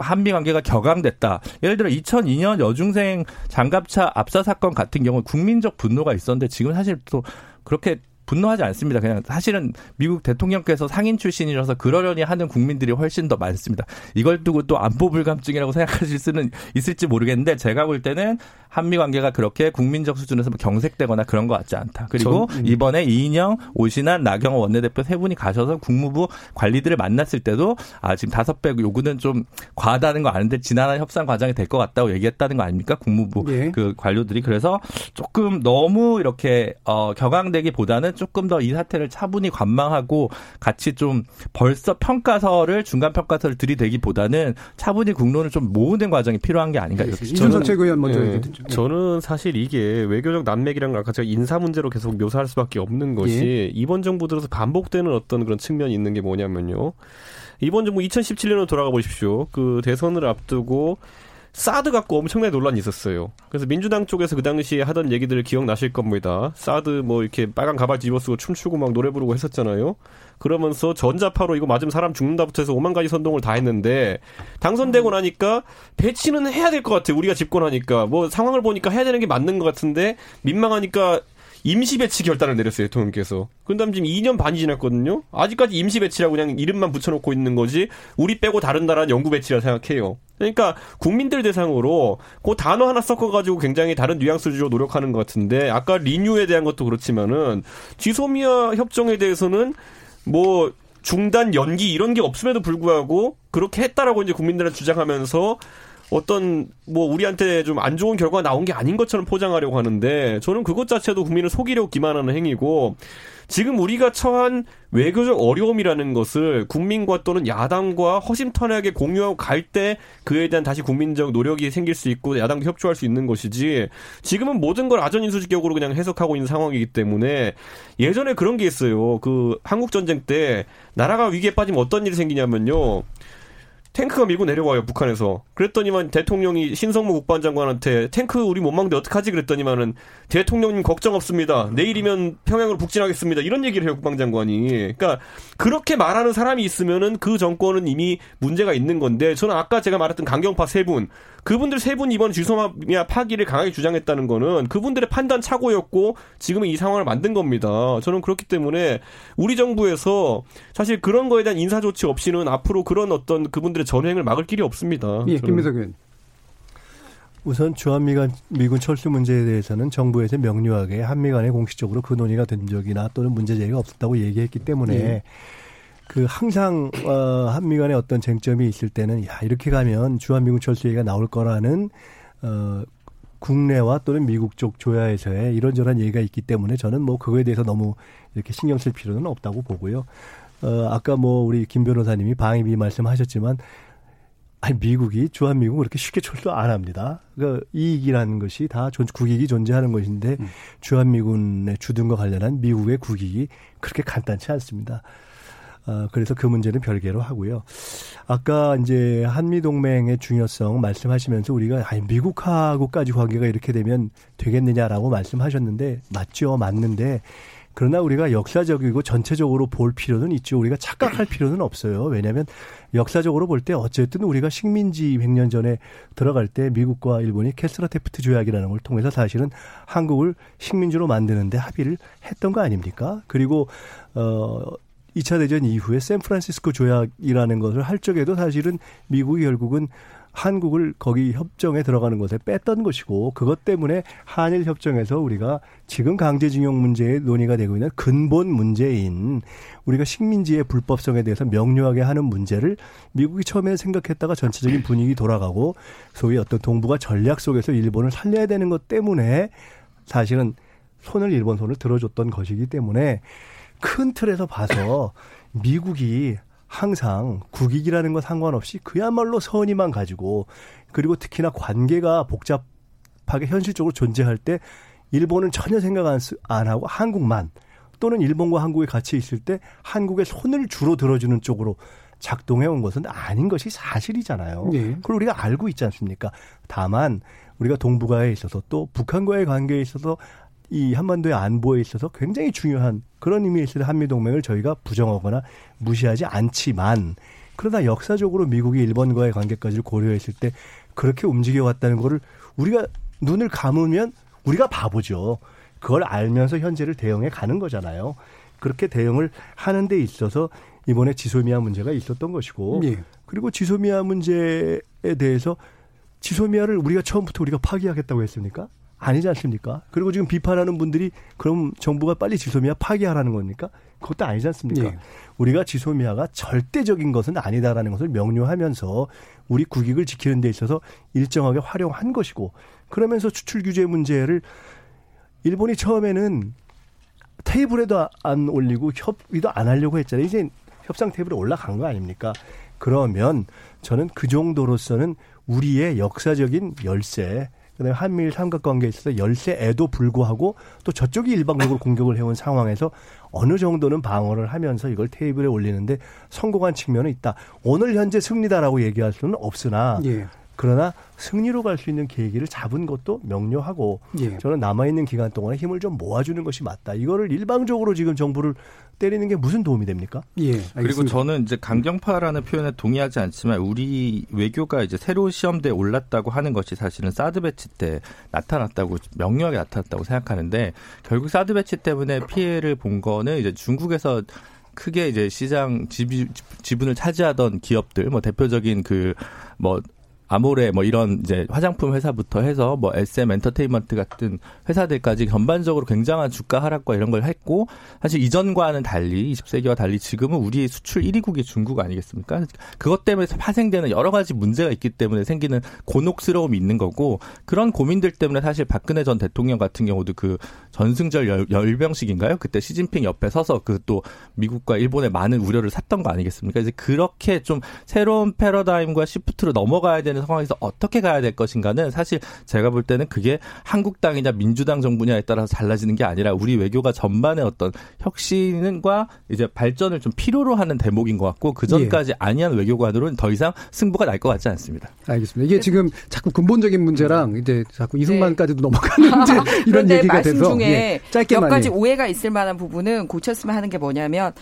한미 관계가 격앙됐다. 예를 들어 2002년 여중생 장갑차 압사 사건 같은 경우는 국민적 분노가 있었는데 지금 사실 또 그렇게 분노하지 않습니다. 그냥 사실은 미국 대통령께서 상인 출신이라서 그러려니 하는 국민들이 훨씬 더 많습니다. 이걸 두고 또 안보 불감증이라고 생각하실 수는 있을지 모르겠는데 제가 볼 때는 한미 관계가 그렇게 국민적 수준에서 경색되거나 그런 것 같지 않다. 그리고 이번에 이인영, 오신환, 나경원 원내대표 세 분이 가셔서 국무부 관리들을 만났을 때도 아 지금 5배 요구는 좀 과하다는 거 아는데 지난한 협상 과정이 될 것 같다고 얘기했다는 거 아닙니까? 국무부 예. 그 관료들이. 그래서 조금 너무 이렇게 격앙되기보다는 조금 더 이 사태를 차분히 관망하고 같이 좀 벌써 평가서를 중간평가서를 들이대기보다는 차분히 국론을 좀 모으는 과정이 필요한 게 아닌가 이렇게. 이준석 최고위원 먼저 얘기해 주시죠. 저는 사실 이게 외교적 난맥이라는 걸 아까 제가 인사 문제로 계속 묘사할 수밖에 없는 것이 예. 이번 정부 들어서 반복되는 어떤 그런 측면이 있는 게 뭐냐면요. 이번 정부 2017년으로 돌아가 보십시오. 그 대선을 앞두고 사드 갖고 엄청나게 논란이 있었어요. 그래서 민주당 쪽에서 그 당시에 하던 얘기들 기억나실 겁니다. 사드 뭐 이렇게 빨간 가발 집어쓰고 춤추고 막 노래 부르고 했었잖아요. 그러면서 전자파로 이거 맞으면 사람 죽는다부터 해서 5만 가지 선동을 다 했는데 당선되고 나니까 배치는 해야 될 것 같아요. 우리가 집권하니까. 뭐 상황을 보니까 해야 되는 게 맞는 것 같은데 민망하니까 임시 배치 결단을 내렸어요. 대통령께서. 그다음 지금 2년 반이 지났거든요. 아직까지 임시 배치라고 그냥 이름만 붙여놓고 있는 거지 우리 빼고 다른 나라는 영구 배치라 생각해요. 그러니까 국민들 대상으로 그 단어 하나 섞어가지고 굉장히 다른 뉘앙스 주로 노력하는 것 같은데 아까 리뉴에 대한 것도 그렇지만은 지소미아 협정에 대해서는 뭐 중단 연기 이런 게 없음에도 불구하고 그렇게 했다라고 이제 국민들한테 주장하면서 어떤 뭐 우리한테 좀 안 좋은 결과가 나온 게 아닌 것처럼 포장하려고 하는데 저는 그것 자체도 국민을 속이려고 기만하는 행위고 지금 우리가 처한 외교적 어려움이라는 것을 국민과 또는 야당과 허심탄회하게 공유하고 갈 때 그에 대한 다시 국민적 노력이 생길 수 있고 야당도 협조할 수 있는 것이지 지금은 모든 걸 아전인수직격으로 그냥 해석하고 있는 상황이기 때문에 예전에 그런 게 있어요. 그 한국전쟁 때 나라가 위기에 빠지면 어떤 일이 생기냐면요. 탱크가 밀고 내려와요, 북한에서. 그랬더니만 대통령이 신성모 국방장관한테 탱크 우리 못 막는데 어떡하지? 그랬더니만은 대통령님 걱정 없습니다. 내일이면 평양으로 북진하겠습니다. 이런 얘기를 해요, 국방장관이. 그러니까 그렇게 말하는 사람이 있으면은 그 정권은 이미 문제가 있는 건데, 저는 아까 제가 말했던 강경파 세 분, 그분들 세 분이 이번 지소미아 파기를 강하게 주장했다는 거는 그분들의 판단 착오였고 지금의 이 상황을 만든 겁니다. 저는 그렇기 때문에 우리 정부에서 사실 그런 거에 대한 인사 조치 없이는 앞으로 그런 어떤 그분들의 전횡을 막을 길이 없습니다. 예, 김민석 의원. 우선 주한미 간 미군 철수 문제에 대해서는 정부에서 명료하게 한미 간에 공식적으로 그 논의가 된 적이나 또는 문제 제기가 없었다고 얘기했기 때문에 예. 그 항상 한미 간에 어떤 쟁점이 있을 때는 야 이렇게 가면 주한미군 철수 얘기가 나올 거라는 국내와 또는 미국 쪽 조야에서의 이런저런 얘기가 있기 때문에 저는 뭐 그거에 대해서 너무 이렇게 신경 쓸 필요는 없다고 보고요. 아까 뭐 우리 김 변호사님이 방위비 말씀하셨지만 아니 미국이 주한미국은 그렇게 쉽게 철수 안 합니다. 그러니까 이익이라는 것이 다 국익이 존재하는 것인데 주한미군의 주둔과 관련한 미국의 국익이 그렇게 간단치 않습니다. 그래서 그 문제는 별개로 하고요. 아까 이제 한미동맹의 중요성 말씀하시면서 우리가 아니 미국하고까지 관계가 이렇게 되면 되겠느냐라고 말씀하셨는데 맞죠. 맞는데 그러나 우리가 역사적이고 전체적으로 볼 필요는 있죠. 우리가 착각할 필요는 없어요. 왜냐하면 역사적으로 볼 때 어쨌든 우리가 식민지 100년 전에 들어갈 때 미국과 일본이 캐스터테프트 조약이라는 걸 통해서 사실은 한국을 식민지로 만드는데 합의를 했던 거 아닙니까? 그리고 2차 대전 이후에 샌프란시스코 조약이라는 것을 할 적에도 사실은 미국이 결국은 한국을 거기 협정에 들어가는 것에 뺐던 것이고 그것 때문에 한일 협정에서 우리가 지금 강제징용 문제에 논의가 되고 있는 근본 문제인 우리가 식민지의 불법성에 대해서 명료하게 하는 문제를 미국이 처음에 생각했다가 전체적인 분위기 돌아가고 소위 어떤 동북아 전략 속에서 일본을 살려야 되는 것 때문에 사실은 일본 손을 들어줬던 것이기 때문에 큰 틀에서 봐서 미국이 항상 국익이라는 건 상관없이 그야말로 선의만 가지고 그리고 특히나 관계가 복잡하게 현실적으로 존재할 때 일본은 전혀 생각 안 하고 한국만 또는 일본과 한국이 같이 있을 때 한국의 손을 주로 들어주는 쪽으로 작동해 온 것은 아닌 것이 사실이잖아요. 네. 그걸 우리가 알고 있지 않습니까? 다만 우리가 동북아에 있어서 또 북한과의 관계에 있어서 이 한반도의 안보에 있어서 굉장히 중요한 그런 의미에서 한미동맹을 저희가 부정하거나 무시하지 않지만 그러나 역사적으로 미국이 일본과의 관계까지 고려했을 때 그렇게 움직여왔다는 거를 우리가 눈을 감으면 우리가 바보죠. 그걸 알면서 현재를 대응해 가는 거잖아요. 그렇게 대응을 하는 데 있어서 이번에 지소미아 문제가 있었던 것이고 예. 그리고 지소미아 문제에 대해서 지소미아를 우리가 처음부터 우리가 파기하겠다고 했습니까? 아니지 않습니까? 그리고 지금 비판하는 분들이 그럼 정부가 빨리 지소미아 파기하라는 겁니까? 그것도 아니지 않습니까? 예. 우리가 지소미아가 절대적인 것은 아니다라는 것을 명료하면서 우리 국익을 지키는 데 있어서 일정하게 활용한 것이고 그러면서 수출 규제 문제를 일본이 처음에는 테이블에도 안 올리고 협의도 안 하려고 했잖아요. 이제 협상 테이블에 올라간 거 아닙니까? 그러면 저는 그 정도로서는 우리의 역사적인 열쇠 그다음에 한미일 삼각관계에 있어서 열세에도 불구하고 또 저쪽이 일방적으로 공격을 해온 상황에서 어느 정도는 방어를 하면서 이걸 테이블에 올리는데 성공한 측면은 있다. 오늘 현재 승리다라고 얘기할 수는 없으나 예. 그러나 승리로 갈 수 있는 계기를 잡은 것도 명료하고 예. 저는 남아있는 기간 동안에 힘을 좀 모아주는 것이 맞다. 이거를 일방적으로 지금 정부를 때리는 게 무슨 도움이 됩니까? 예. 알겠습니다. 그리고 저는 이제 강경파라는 표현에 동의하지 않지만 우리 외교가 이제 새로 시험대에 올랐다고 하는 것이 사실은 사드 배치 때 나타났다고 명료하게 나타났다고 생각하는데 결국 사드 배치 때문에 피해를 본 거는 이제 중국에서 크게 이제 시장 지분을 차지하던 기업들 뭐 대표적인 그 뭐 아모레 뭐 이런 이제 화장품 회사부터 해서 뭐 SM 엔터테인먼트 같은 회사들까지 전반적으로 굉장한 주가 하락과 이런 걸 했고 사실 이전과는 달리 20세기와 달리 지금은 우리의 수출 1위국이 중국 아니겠습니까? 그것 때문에 파생되는 여러 가지 문제가 있기 때문에 생기는 곤혹스러움이 있는 거고 그런 고민들 때문에 사실 박근혜 전 대통령 같은 경우도 그 전승절 열병식인가요? 그때 시진핑 옆에 서서 그 또 미국과 일본의 많은 우려를 샀던 거 아니겠습니까? 이제 그렇게 좀 새로운 패러다임과 시프트로 넘어가야 되는 되는 상황에서 어떻게 가야 될 것인가는 사실 제가 볼 때는 그게 한국당이냐 민주당 정부냐에 따라서 달라지는 게 아니라 우리 외교가 전반의 어떤 혁신과 이제 발전을 좀 필요로 하는 대목인 것 같고 그전까지 안이한 외교관으로는 더 이상 승부가 날 것 같지 않습니다. 알겠습니다. 이게 지금 자꾸 근본적인 문제랑 이제 자꾸 이승만까지도 넘어가는데 이런 얘기가 돼서. 말씀 중에 몇 가지 오해가 있을 만한 부분은 고쳤으면 하는 게 뭐냐면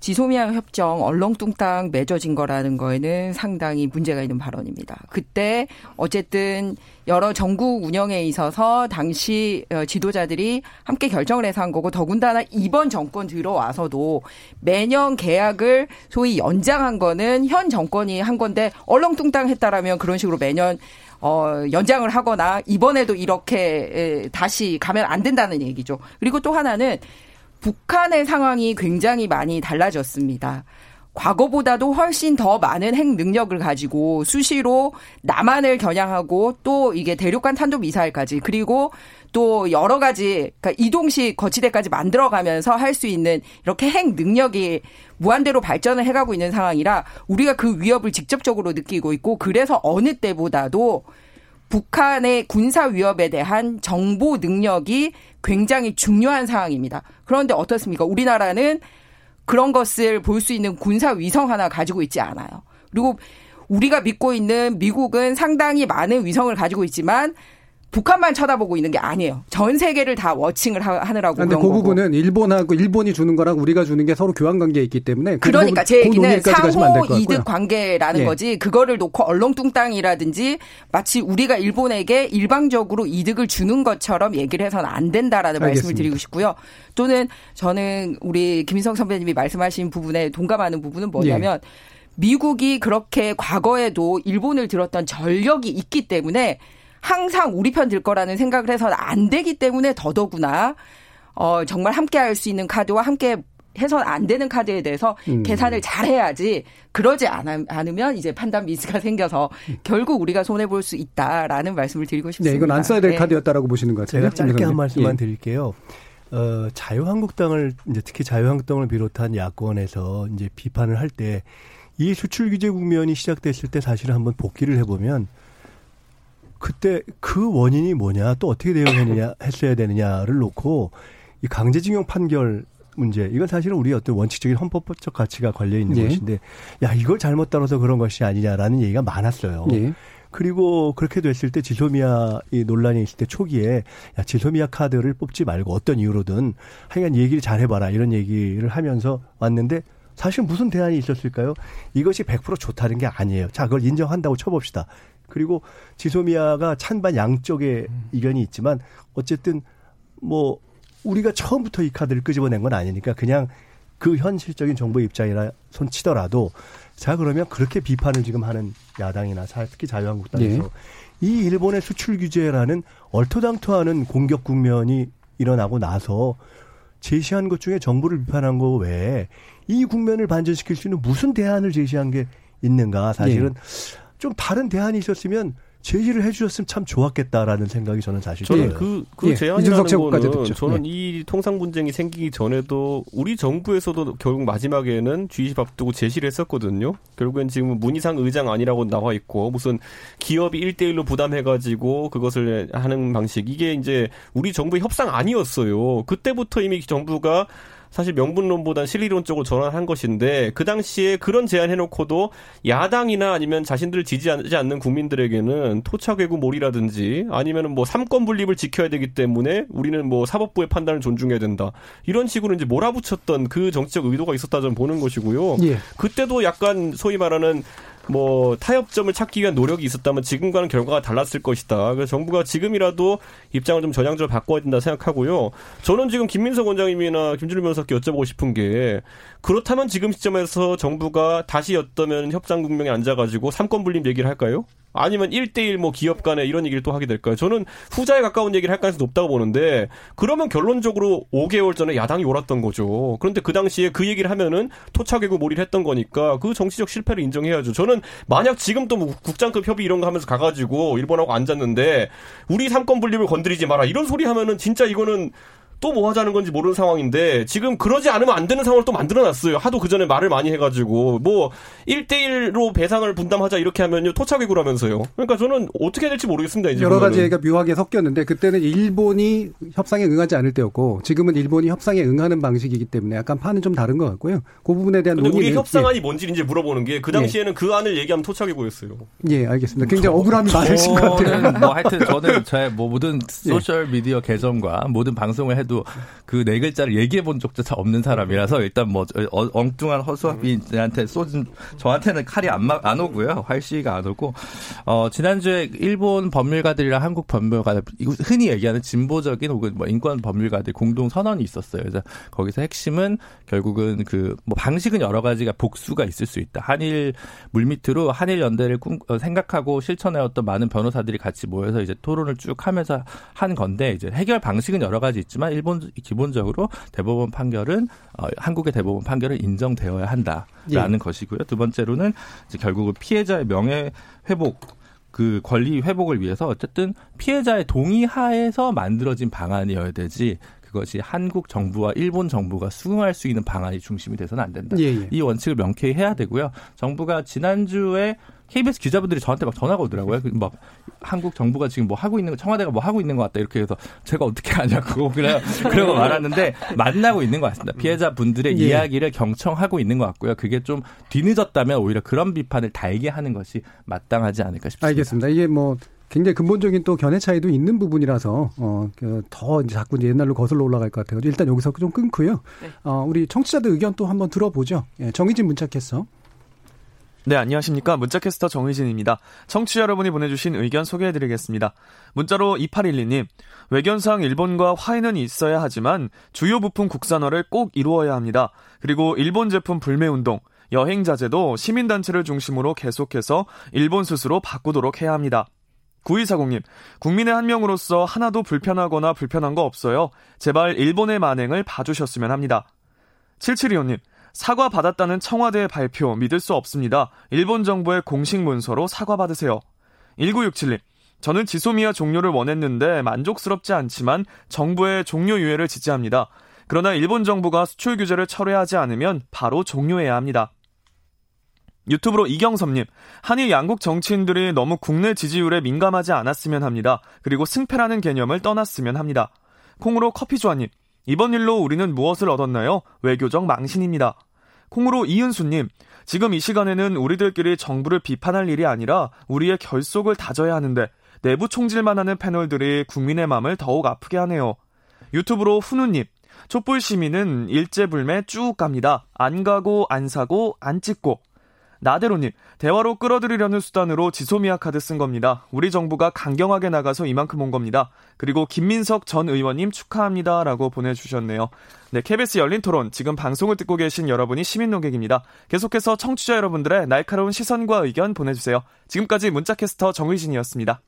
지소미아 협정 얼렁뚱땅 맺어진 거라는 거에는 상당히 문제가 있는 발언입니다. 그때 어쨌든 여러 정국 운영에 있어서 당시 지도자들이 함께 결정을 해서 한 거고 더군다나 이번 정권 들어와서도 매년 계약을 소위 연장한 거는 현 정권이 한 건데 얼렁뚱땅 했다라면 그런 식으로 매년 연장을 하거나 이번에도 이렇게 다시 가면 안 된다는 얘기죠. 그리고 또 하나는 북한의 상황이 굉장히 많이 달라졌습니다. 과거보다도 훨씬 더 많은 핵 능력을 가지고 수시로 남한을 겨냥하고 또 이게 대륙간 탄도미사일까지 그리고 또 여러 가지 그러니까 이동식 거치대까지 만들어가면서 할 수 있는 이렇게 핵 능력이 무한대로 발전을 해가고 있는 상황이라 우리가 그 위협을 직접적으로 느끼고 있고 그래서 어느 때보다도 북한의 군사 위협에 대한 정보 능력이 굉장히 중요한 상황입니다. 그런데 어떻습니까? 우리나라는 그런 것을 볼 수 있는 군사 위성 하나 가지고 있지 않아요. 그리고 우리가 믿고 있는 미국은 상당히 많은 위성을 가지고 있지만 북한만 쳐다보고 있는 게 아니에요. 전 세계를 다 워칭을 하느라고. 그런데 그 부분은 일본하고 일본이 주는 거랑 우리가 주는 게 서로 교환 관계에 있기 때문에. 그러니까 제 얘기는 상호 이득 관계라는 거지. 그거를 놓고 얼렁뚱땅이라든지 마치 우리가 일본에게 일방적으로 이득을 주는 것처럼 얘기를 해서는 안 된다라는 알겠습니다. 말씀을 드리고 싶고요. 또는 저는 우리 김인성 선배님이 말씀하신 부분에 동감하는 부분은 뭐냐면 미국이 그렇게 과거에도 일본을 들었던 전력이 있기 때문에 항상 우리 편 들 거라는 생각을 해서는 안 되기 때문에 더더구나 정말 함께 할 수 있는 카드와 함께 해서는 안 되는 카드에 대해서 계산을 잘 해야지 그러지 않으면 이제 판단 미스가 생겨서 결국 우리가 손해볼 수 있다라는 말씀을 드리고 싶습니다. 네, 이건 안 써야 될 카드였다라고 보시는 것 같아요. 제가 짧게 한 말씀만 드릴게요. 자유한국당을 이제 특히 자유한국당을 비롯한 야권에서 이제 비판을 할 때 이 수출 규제 국면이 시작됐을 때 사실은 한번 복기를 해보면 그때 그 원인이 뭐냐 또 어떻게 대응했느냐 했어야 되느냐를 놓고 이 강제징용 판결 문제 이건 사실은 우리의 어떤 원칙적인 헌법적 가치가 걸려 있는 것인데 야 이걸 잘못 따라서 그런 것이 아니냐라는 얘기가 많았어요. 그리고 그렇게 됐을 때 지소미아 이 논란이 있을 때 초기에 야 지소미아 카드를 뽑지 말고 어떤 이유로든 하여간 얘기를 잘 해봐라 이런 얘기를 하면서 왔는데 사실 무슨 대안이 있었을까요? 이것이 100% 좋다는 게 아니에요. 자 그걸 인정한다고 쳐봅시다. 그리고 지소미아가 찬반 양쪽의 의견이 있지만 어쨌든 뭐 우리가 처음부터 이 카드를 끄집어낸 건 아니니까 그냥 그 현실적인 정부의 입장이라 손치더라도 자 그러면 그렇게 비판을 지금 하는 야당이나 특히 자유한국당에서 이 일본의 수출 규제라는 얼토당토하는 공격 국면이 일어나고 나서 제시한 것 중에 정부를 비판한 거 외에 이 국면을 반전시킬 수 있는 무슨 대안을 제시한 게 있는가 사실은 좀 다른 대안이 있었으면 제시를 해 주셨으면 참 좋았겠다라는 생각이 저는 사실 들어요. 저는 그 제안이라는 거는 저는 이 통상 분쟁이 생기기 전에도 우리 정부에서도 결국 마지막에는 G20 앞두고 제시를 했었거든요. 결국엔 지금 문희상 의장 안이라고 나와 있고 무슨 기업이 1:1로 부담해가지고 그것을 하는 방식. 이게 이제 우리 정부의 협상 안이었어요. 그때부터 이미 정부가 사실 명분론보단 실리론 쪽으로 전환한 것인데 그 당시에 그런 제안해놓고도 야당이나 아니면 자신들을 지지하지 않는 국민들에게는 토착 외구몰이라든지 아니면은 뭐 삼권 분립을 지켜야 되기 때문에 우리는 뭐 사법부의 판단을 존중해야 된다 이런 식으로 이제 몰아붙였던 그 정치적 의도가 있었다 저는 보는 것이고요. 그때도 약간 소위 말하는 뭐 타협점을 찾기 위한 노력이 있었다면 지금과는 결과가 달랐을 것이다. 그래서 정부가 지금이라도 입장을 좀 전향적으로 바꿔야 된다 생각하고요. 저는 지금 김민석 원장님이나 김준일 변호사께 여쭤보고 싶은 게 그렇다면 지금 시점에서 정부가 다시 였다면 협상 국면에 앉아가지고 삼권 분립 얘기를 할까요? 아니면 1:1 뭐 기업 간에 이런 얘기를 또 하게 될까요? 저는 후자에 가까운 얘기를 할 가능성이 높다고 보는데 그러면 결론적으로 5개월 전에 야당이 옳았던 거죠. 그런데 그 당시에 그 얘기를 하면은 토착 외구 몰이를 했던 거니까 그 정치적 실패를 인정해야죠. 저는 만약 지금 또 뭐 국장급 협의 이런 거 하면서 가가지고 일본하고 앉았는데 우리 삼권 분립을 건드리지 마라 이런 소리 하면은 진짜 이거는 또 뭐 하자는 건지 모르는 상황인데 지금 그러지 않으면 안 되는 상황을 또 만들어놨어요. 하도 그전에 말을 많이 해가지고 뭐 1대1로 배상을 분담하자 이렇게 하면요. 토착이구라면서요. 그러니까 저는 어떻게 해야 될지 모르겠습니다. 이제 여러 가지 얘기가 묘하게 섞였는데 그때는 일본이 협상에 응하지 않을 때였고 지금은 일본이 협상에 응하는 방식이기 때문에 약간 판은 좀 다른 것 같고요. 그 부분에 대한 논의는. 우리 협상안이 뭔지 이제 물어보는 게 그 당시에는 그 안을 얘기하면 토착이 보였어요. 예, 알겠습니다. 굉장히 억울함이 많으신 것 같아요. 뭐 하여튼 저는 저의 뭐 모든 소셜미디어 계정과 모든 방송을 해도 그 네 글자를 얘기해 본 적도 잘 없는 사람이라서 일단 뭐 엉뚱한 허수아비한테 쏘진 저한테는 칼이 안 오고요. 활시가 안 오고 지난주에 일본 법률가들이랑 한국 법률가들 흔히 얘기하는 진보적인 혹은 뭐 인권 법률가들 공동 선언이 있었어요. 그래서 거기서 핵심은 결국은 그 뭐 방식은 여러 가지가 복수가 있을 수 있다. 한일 물밑으로 한일 연대를 생각하고 실천해왔던 많은 변호사들이 같이 모여서 이제 토론을 쭉 하면서 한 건데 이제 해결 방식은 여러 가지 있지만 일본 기본적으로 대법원 판결은 한국의 대법원 판결은 인정되어야 한다라는 것이고요. 두 번째로는 이제 결국은 피해자의 명예 회복, 그 권리 회복을 위해서 어쨌든 피해자의 동의 하에서 만들어진 방안이어야 되지. 그것이 한국 정부와 일본 정부가 수긍할 수 있는 방안이 중심이 돼서는 안 된다. 예. 이 원칙을 명쾌히 해야 되고요. 정부가 지난주에 KBS 기자분들이 저한테 막 전화가 오더라고요. 막 한국 정부가 지금 뭐 하고 있는, 청와대가 뭐 하고 있는 것 같다. 이렇게 해서 제가 어떻게 아냐고 그러고 말았는데 만나고 있는 것 같습니다. 피해자분들의 이야기를 경청하고 있는 것 같고요. 그게 좀 뒤늦었다면 오히려 그런 비판을 달게 하는 것이 마땅하지 않을까 싶습니다. 알겠습니다. 이게 뭐 굉장히 근본적인 또 견해 차이도 있는 부분이라서 더 이제 자꾸 옛날로 거슬러 올라갈 것 같아요. 일단 여기서 좀 끊고요. 우리 청취자들 의견 또 한번 들어보죠. 예, 정의진 문자캐스터. 네, 안녕하십니까. 문자캐스터 정의진입니다. 청취자 여러분이 보내주신 의견 소개해드리겠습니다. 문자로 2812님. 외견상 일본과 화해는 있어야 하지만 주요 부품 국산화를 꼭 이루어야 합니다. 그리고 일본 제품 불매운동. 여행자제도 시민단체를 중심으로 계속해서 일본 스스로 바꾸도록 해야 합니다. 9240님, 국민의 한 명으로서 하나도 불편하거나 불편한 거 없어요. 제발 일본의 만행을 봐주셨으면 합니다. 7725님, 사과 받았다는 청와대의 발표 믿을 수 없습니다. 일본 정부의 공식 문서로 사과 받으세요. 1967님, 저는 지소미아 종료를 원했는데 만족스럽지 않지만 정부의 종료 유예를 지지합니다. 그러나 일본 정부가 수출 규제를 철회하지 않으면 바로 종료해야 합니다. 유튜브로 이경섭님, 한일 양국 정치인들이 너무 국내 지지율에 민감하지 않았으면 합니다. 그리고 승패라는 개념을 떠났으면 합니다. 콩으로 커피조아님, 이번 일로 우리는 무엇을 얻었나요? 외교적 망신입니다. 콩으로 이은수님, 지금 이 시간에는 우리들끼리 정부를 비판할 일이 아니라 우리의 결속을 다져야 하는데 내부 총질만 하는 패널들이 국민의 마음을 더욱 아프게 하네요. 유튜브로 훈우님, 촛불 시민은 일제불매 쭉 갑니다. 안 가고 안 사고 안 찍고. 나대로님, 대화로 끌어들이려는 수단으로 지소미아 카드 쓴 겁니다. 우리 정부가 강경하게 나가서 이만큼 온 겁니다. 그리고 김민석 전 의원님 축하합니다. 라고 보내주셨네요. 네, KBS 열린토론, 지금 방송을 듣고 계신 여러분이 시민논객입니다. 계속해서 청취자 여러분들의 날카로운 시선과 의견 보내주세요. 지금까지 문자캐스터 정의진이었습니다.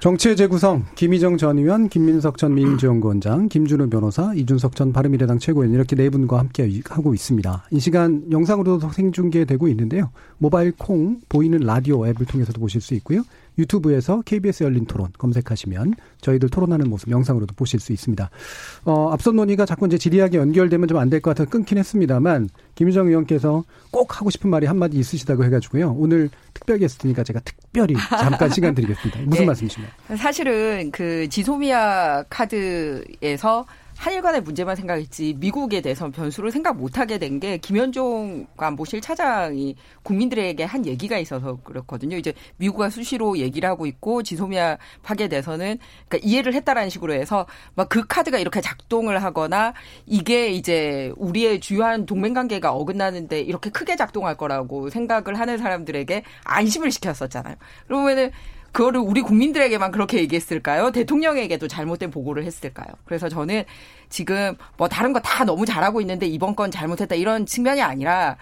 정치의 재구성, 김희정 전 의원, 김민석 전 민주연구원장, 김준우 변호사, 이준석 전 바른미래당 최고위원 이렇게 네 분과 함께하고 있습니다. 이 시간 영상으로도 생중계되고 있는데요. 모바일 콩, 보이는 라디오 앱을 통해서도 보실 수 있고요. 유튜브에서 KBS 열린토론 검색하시면 저희들 토론하는 모습 영상으로도 보실 수 있습니다. 앞선 논의가 자꾸 이제 지리하게 연결되면 좀 안 될 것 같아서 끊긴 했습니다만 김유정 의원께서 꼭 하고 싶은 말이 한마디 있으시다고 해가지고요. 오늘 특별 게스트니까 제가 특별히 잠깐 시간 드리겠습니다. 무슨 말씀이신가요? 사실은 그 지소미아 카드에서 한일 간의 문제만 생각했지 미국에 대해서 변수를 생각 못하게 된 게 김현종 안보실 차장이 국민들에게 한 얘기가 있어서 그렇거든요. 이제 미국과 수시로 얘기를 하고 있고 지소미아 파기에 대해서는 그러니까 이해를 했다라는 식으로 해서 막 그 카드가 이렇게 작동을 하거나 이게 이제 우리의 주요한 동맹관계가 어긋나는데 이렇게 크게 작동할 거라고 생각을 하는 사람들에게 안심을 시켰었잖아요. 그러면은 그거를 우리 국민들에게만 그렇게 얘기했을까요? 대통령에게도 잘못된 보고를 했을까요? 그래서 저는 지금 뭐 다른 거 다 너무 잘하고 있는데 이번 건 잘못했다 이런 측면이 아니라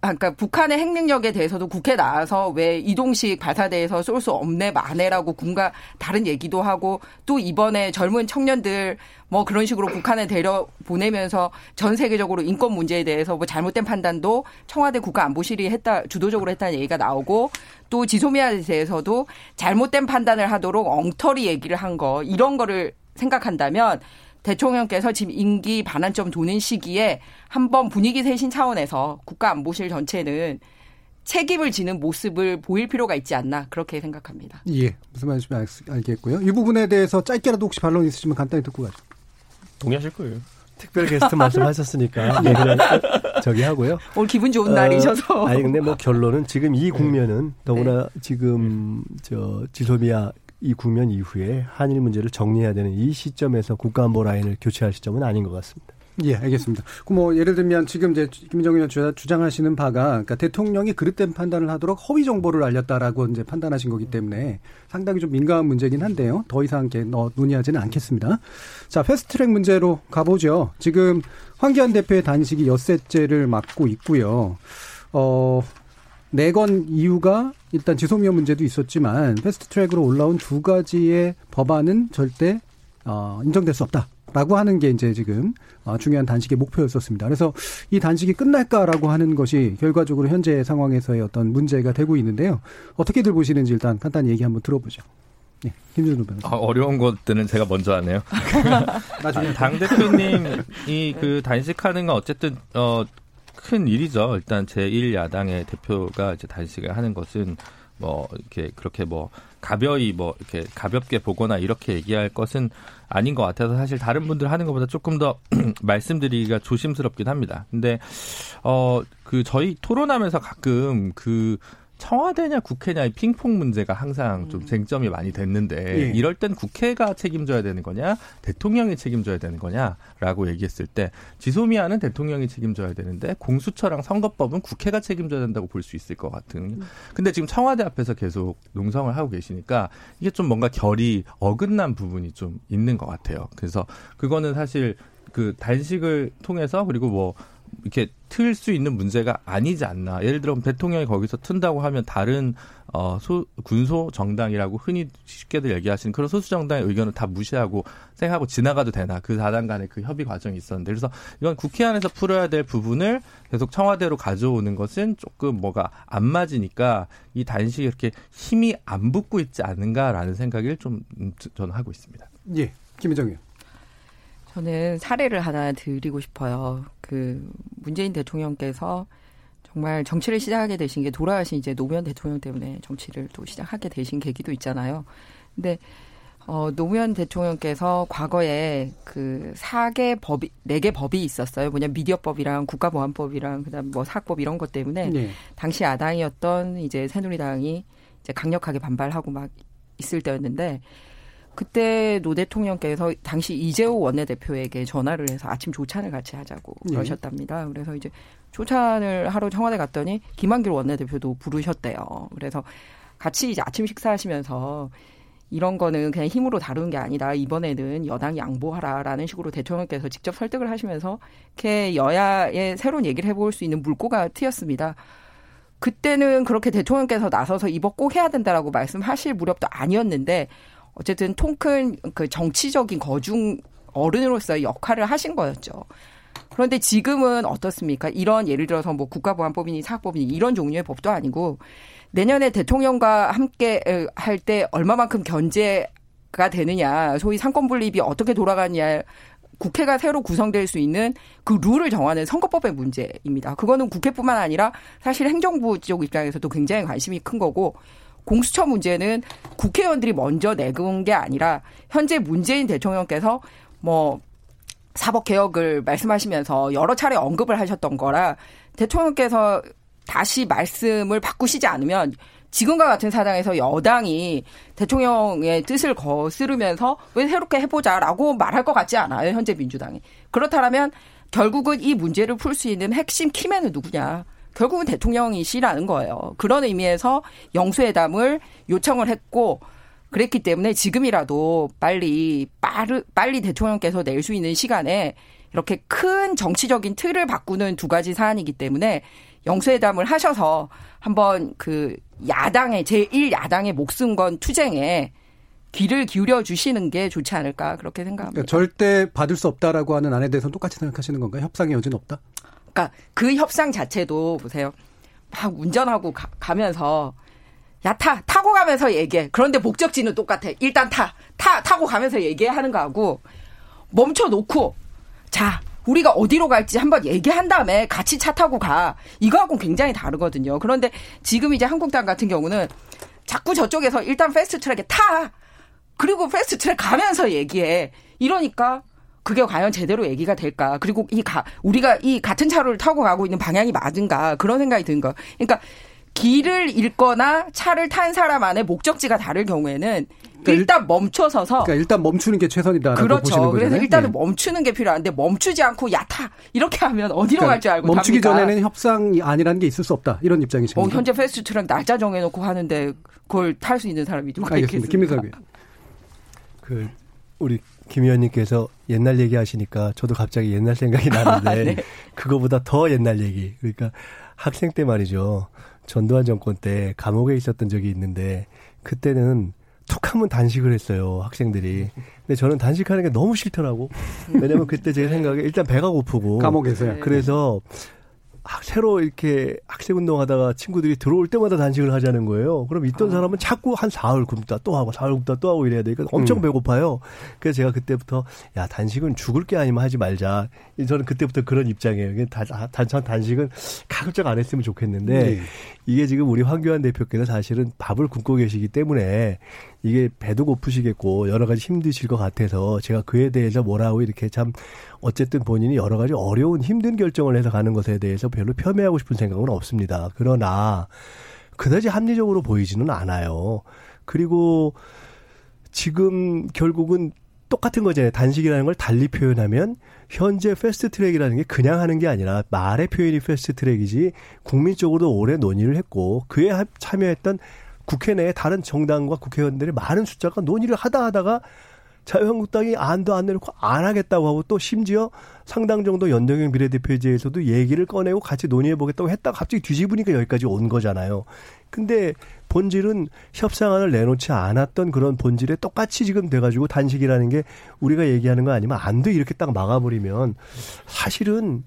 그러니까 북한의 핵능력에 대해서도 국회 나와서 왜 이동식 발사대에서 쏠 수 없네 마네라고 군과 다른 얘기도 하고 또 이번에 젊은 청년들 뭐 그런 식으로 북한에 데려보내면서 전 세계적으로 인권 문제에 대해서 뭐 잘못된 판단도 청와대 국가안보실이 주도적으로 했다는 얘기가 나오고 또 지소미아에 대해서도 잘못된 판단을 하도록 엉터리 얘기를 한 거 이런 거를 생각한다면 대통령께서 지금 임기 반환점 도는 시기에 한번 분위기 세신 차원에서 국가안보실 전체는 책임을 지는 모습을 보일 필요가 있지 않나 그렇게 생각합니다. 예, 무슨 말씀인지 알겠고요. 이 부분에 대해서 짧게라도 혹시 반론 있으시면 간단히 듣고 가죠. 동의하실 거예요. 특별 게스트 말씀하셨으니까 예, 그냥 저기 하고요. 오늘 기분 좋은 날이셔서. 아니 근데 뭐 결론은 지금 이 국면은 더구나 네. 지금 저 지소미아 이 국면 이후에 한일 문제를 정리해야 되는 이 시점에서 국가안보 라인을 교체할 시점은 아닌 것 같습니다. 예, 알겠습니다. 그럼 뭐 예를 들면 지금 이제 김정은 위원장 주장하시는 바가 그러니까 대통령이 그릇된 판단을 하도록 허위 정보를 알렸다라고 이제 판단하신 거기 때문에 상당히 좀 민감한 문제긴 한데요. 더 이상 이렇게 논의하지는 않겠습니다. 자, 패스트트랙 문제로 가보죠. 지금 황교안 대표의 단식이 엿새째를 맞고 있고요. 내건 이유가 일단 지소미아 문제도 있었지만 패스트트랙으로 올라온 두 가지의 법안은 절대 인정될 수 없다라고 하는 게 이제 지금 중요한 단식의 목표였었습니다. 그래서 이 단식이 끝날까라고 하는 것이 결과적으로 현재 상황에서의 어떤 문제가 되고 있는데요. 어떻게들 보시는지 일단 간단히 얘기 한번 들어보죠. 네, 김준호 변호사. 어려운 것들은 제가 먼저 하네요. 나중에 당 대표님이 그 단식하는 건 어쨌든 큰 일이죠. 일단 제1야당의 대표가 이제 단식을 하는 것은 뭐 이렇게 그렇게 뭐 가벼이 뭐 이렇게 가볍게 보거나 이렇게 얘기할 것은 아닌 것 같아서 사실 다른 분들 하는 것보다 조금 더 말씀드리기가 조심스럽긴 합니다. 근데 그 저희 토론하면서 가끔 그 청와대냐 국회냐의 핑퐁 문제가 항상 좀 쟁점이 많이 됐는데 예. 이럴 땐 국회가 책임져야 되는 거냐 대통령이 책임져야 되는 거냐라고 얘기했을 때 지소미아는 대통령이 책임져야 되는데 공수처랑 선거법은 국회가 책임져야 된다고 볼 수 있을 것 같은. 근데 지금 청와대 앞에서 계속 농성을 하고 계시니까 이게 좀 뭔가 결이 어긋난 부분이 좀 있는 것 같아요. 그래서 그거는 사실 그 단식을 통해서 그리고 뭐 이렇게 틀 수 있는 문제가 아니지 않나. 예를 들어 대통령이 거기서 튼다고 하면 다른 군소 정당이라고 흔히 쉽게들 얘기하시는 그런 소수 정당의 의견을 다 무시하고 생각하고 지나가도 되나. 그 사당 간의 그 협의 과정이 있었는데. 그래서 이건 국회 안에서 풀어야 될 부분을 계속 청와대로 가져오는 것은 조금 뭐가 안 맞으니까 이 단식이 이렇게 힘이 안 붙고 있지 않은가라는 생각을 좀 저는 하고 있습니다. 예, 김은정 의원. 저는 사례를 하나 드리고 싶어요. 그 문재인 대통령께서 정말 정치를 시작하게 되신 게 돌아가신 이제 노무현 대통령 때문에 정치를 또 시작하게 되신 계기도 있잖아요. 근데 노무현 대통령께서 과거에 그 4개 법이 있었어요. 뭐냐 미디어법이랑 국가보안법이랑 그다음 뭐 사학법 이런 것 때문에 네. 당시 야당이었던 이제 새누리당이 이제 강력하게 반발하고 막 있을 때였는데. 그때 노 대통령께서 당시 이재호 원내대표에게 전화를 해서 아침 조찬을 같이 하자고 그러셨답니다. 그래서 이제 조찬을 하러 청와대 갔더니 김한길 원내대표도 부르셨대요. 그래서 같이 이제 아침 식사하시면서 이런 거는 그냥 힘으로 다루는 게 아니다. 이번에는 여당 양보하라라는 식으로 대통령께서 직접 설득을 하시면서 이렇게 여야의 새로운 얘기를 해볼 수 있는 물꼬가 트였습니다. 그때는 그렇게 대통령께서 나서서 이거 꼭 해야 된다라고 말씀하실 무렵도 아니었는데 어쨌든 통큰 그 정치적인 거중 어른으로서의 역할을 하신 거였죠. 그런데 지금은 어떻습니까? 이런 예를 들어서 뭐 국가보안법이니 사학법이니 이런 종류의 법도 아니고 내년에 대통령과 함께 할 때 얼마만큼 견제가 되느냐, 소위 상권분립이 어떻게 돌아가느냐, 국회가 새로 구성될 수 있는 그 룰을 정하는 선거법의 문제입니다. 그거는 국회뿐만 아니라 사실 행정부 쪽 입장에서도 굉장히 관심이 큰 거고 공수처 문제는 국회의원들이 먼저 내건 게 아니라 현재 문재인 대통령께서 뭐 사법개혁을 말씀하시면서 여러 차례 언급을 하셨던 거라 대통령께서 다시 말씀을 바꾸시지 않으면 지금과 같은 사당에서 여당이 대통령의 뜻을 거스르면서 왜 새롭게 해보자라고 말할 것 같지 않아요. 현재 민주당이. 그렇다면 결국은 이 문제를 풀 수 있는 핵심 키맨은 누구냐. 결국은 대통령이시라는 거예요. 그런 의미에서 영수회담을 요청을 했고 그랬기 때문에 지금이라도 빨리 대통령께서 낼 수 있는 시간에 이렇게 큰 정치적인 틀을 바꾸는 두 가지 사안이기 때문에 영수회담을 하셔서 한번 그 야당의 제1야당의 목숨 건 투쟁에 귀를 기울여 주시는 게 좋지 않을까 그렇게 생각합니다. 그러니까 절대 받을 수 없다라고 하는 안에 대해서는 똑같이 생각하시는 건가요? 협상의 여지는 없다? 그러니까 그 협상 자체도 보세요. 막 운전하고 가면서 야 타고 가면서 얘기해. 그런데 목적지는 똑같아. 일단 타고 가면서 얘기하는 거하고 멈춰놓고 자 우리가 어디로 갈지 한번 얘기한 다음에 같이 차 타고 가. 이거하고는 굉장히 다르거든요. 그런데 지금 이제 한국당 같은 경우는 자꾸 저쪽에서 일단 패스트트랙에 타. 그리고 패스트트랙 가면서 얘기해. 이러니까 그게 과연 제대로 얘기가 될까. 그리고 우리가 이 같은 차를 타고 가고 있는 방향이 맞은가. 그런 생각이 드는 거예요. 그러니까 길을 잃거나 차를 탄 사람 안에 목적지가 다를 경우에는 그러니까 일단 멈춰서서. 그러니까 일단 멈추는 게 최선이다라고 그렇죠. 보시는 거잖아요. 그래서 일단은 예. 멈추는 게 필요한데 멈추지 않고 야타 이렇게 하면 어디로 그러니까 갈 줄 알고 멈추기 답니까? 전에는 협상이 아니라는 게 있을 수 없다. 이런 입장이신 거죠. 현재 패스트트랙 날짜 정해놓고 하는데 그걸 탈 수 있는 사람이 누가 있겠습니까? 김민석 의원. 우리 김 의원님께서 옛날 얘기하시니까 저도 갑자기 옛날 생각이 나는데 네. 그거보다 더 옛날 얘기. 그러니까 학생 때 말이죠. 전두환 정권 때 감옥에 있었던 적이 있는데 그때는 툭 하면 단식을 했어요. 학생들이. 근데 저는 단식하는 게 너무 싫더라고. 왜냐면 그때 제 생각에 일단 배가 고프고. 감옥에서요. 그래서 새로 이렇게 학생운동하다가 친구들이 들어올 때마다 단식을 하자는 거예요. 그럼 있던 사람은 자꾸 한 4월 굶다 또 하고 4월 굶다 또 하고 이래야 되니까 엄청 배고파요. 그래서 제가 그때부터 야 단식은 죽을 게 아니면 하지 말자. 저는 그때부터 그런 입장이에요. 단식은 가급적 안 했으면 좋겠는데 이게 지금 우리 황교안 대표께서 사실은 밥을 굶고 계시기 때문에 이게 배도 고프시겠고 여러 가지 힘드실 것 같아서 제가 그에 대해서 뭐라고 이렇게 참 어쨌든 본인이 여러 가지 어려운 힘든 결정을 해서 가는 것에 대해서 별로 폄훼하고 싶은 생각은 없습니다. 그러나 그다지 합리적으로 보이지는 않아요. 그리고 지금 결국은 똑같은 거잖아요. 단식이라는 걸 달리 표현하면 현재 패스트트랙이라는 게 그냥 하는 게 아니라 말의 표현이 패스트트랙이지 국민적으로도 오래 논의를 했고 그에 참여했던 국회 내에 다른 정당과 국회의원들이 많은 숫자가 논의를 하다가 자유한국당이 안도 안 내놓고 안 하겠다고 하고 또 심지어 상당 정도 연동형 비례대표제에서도 얘기를 꺼내고 같이 논의해보겠다고 했다가 갑자기 뒤집으니까 여기까지 온 거잖아요. 근데 본질은 협상안을 내놓지 않았던 그런 본질에 똑같이 지금 돼가지고 단식이라는 게 우리가 얘기하는 거 아니면 안 돼 이렇게 딱 막아버리면 사실은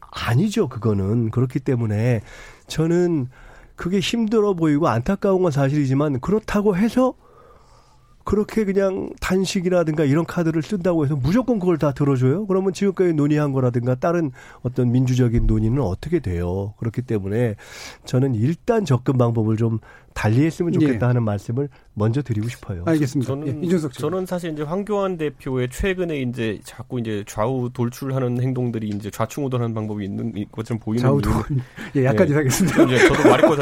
아니죠. 그거는. 그렇기 때문에 저는 그게 힘들어 보이고 안타까운 건 사실이지만 그렇다고 해서 그렇게 그냥 단식이라든가 이런 카드를 쓴다고 해서 무조건 그걸 다 들어줘요? 그러면 지금까지 논의한 거라든가 다른 어떤 민주적인 논의는 어떻게 돼요? 그렇기 때문에 저는 일단 접근 방법을 좀 달리 했으면 좋겠다 하는 말씀을 먼저 드리고 싶어요. 알겠습니다. 저는 사실 이제 황교안 대표의 최근에 이제 자꾸 이제 좌우 돌출하는 행동들이 이제 좌충우돌하는 방법이 있는 것처럼 보이는. 약간 이상했습니다. 저도 말했고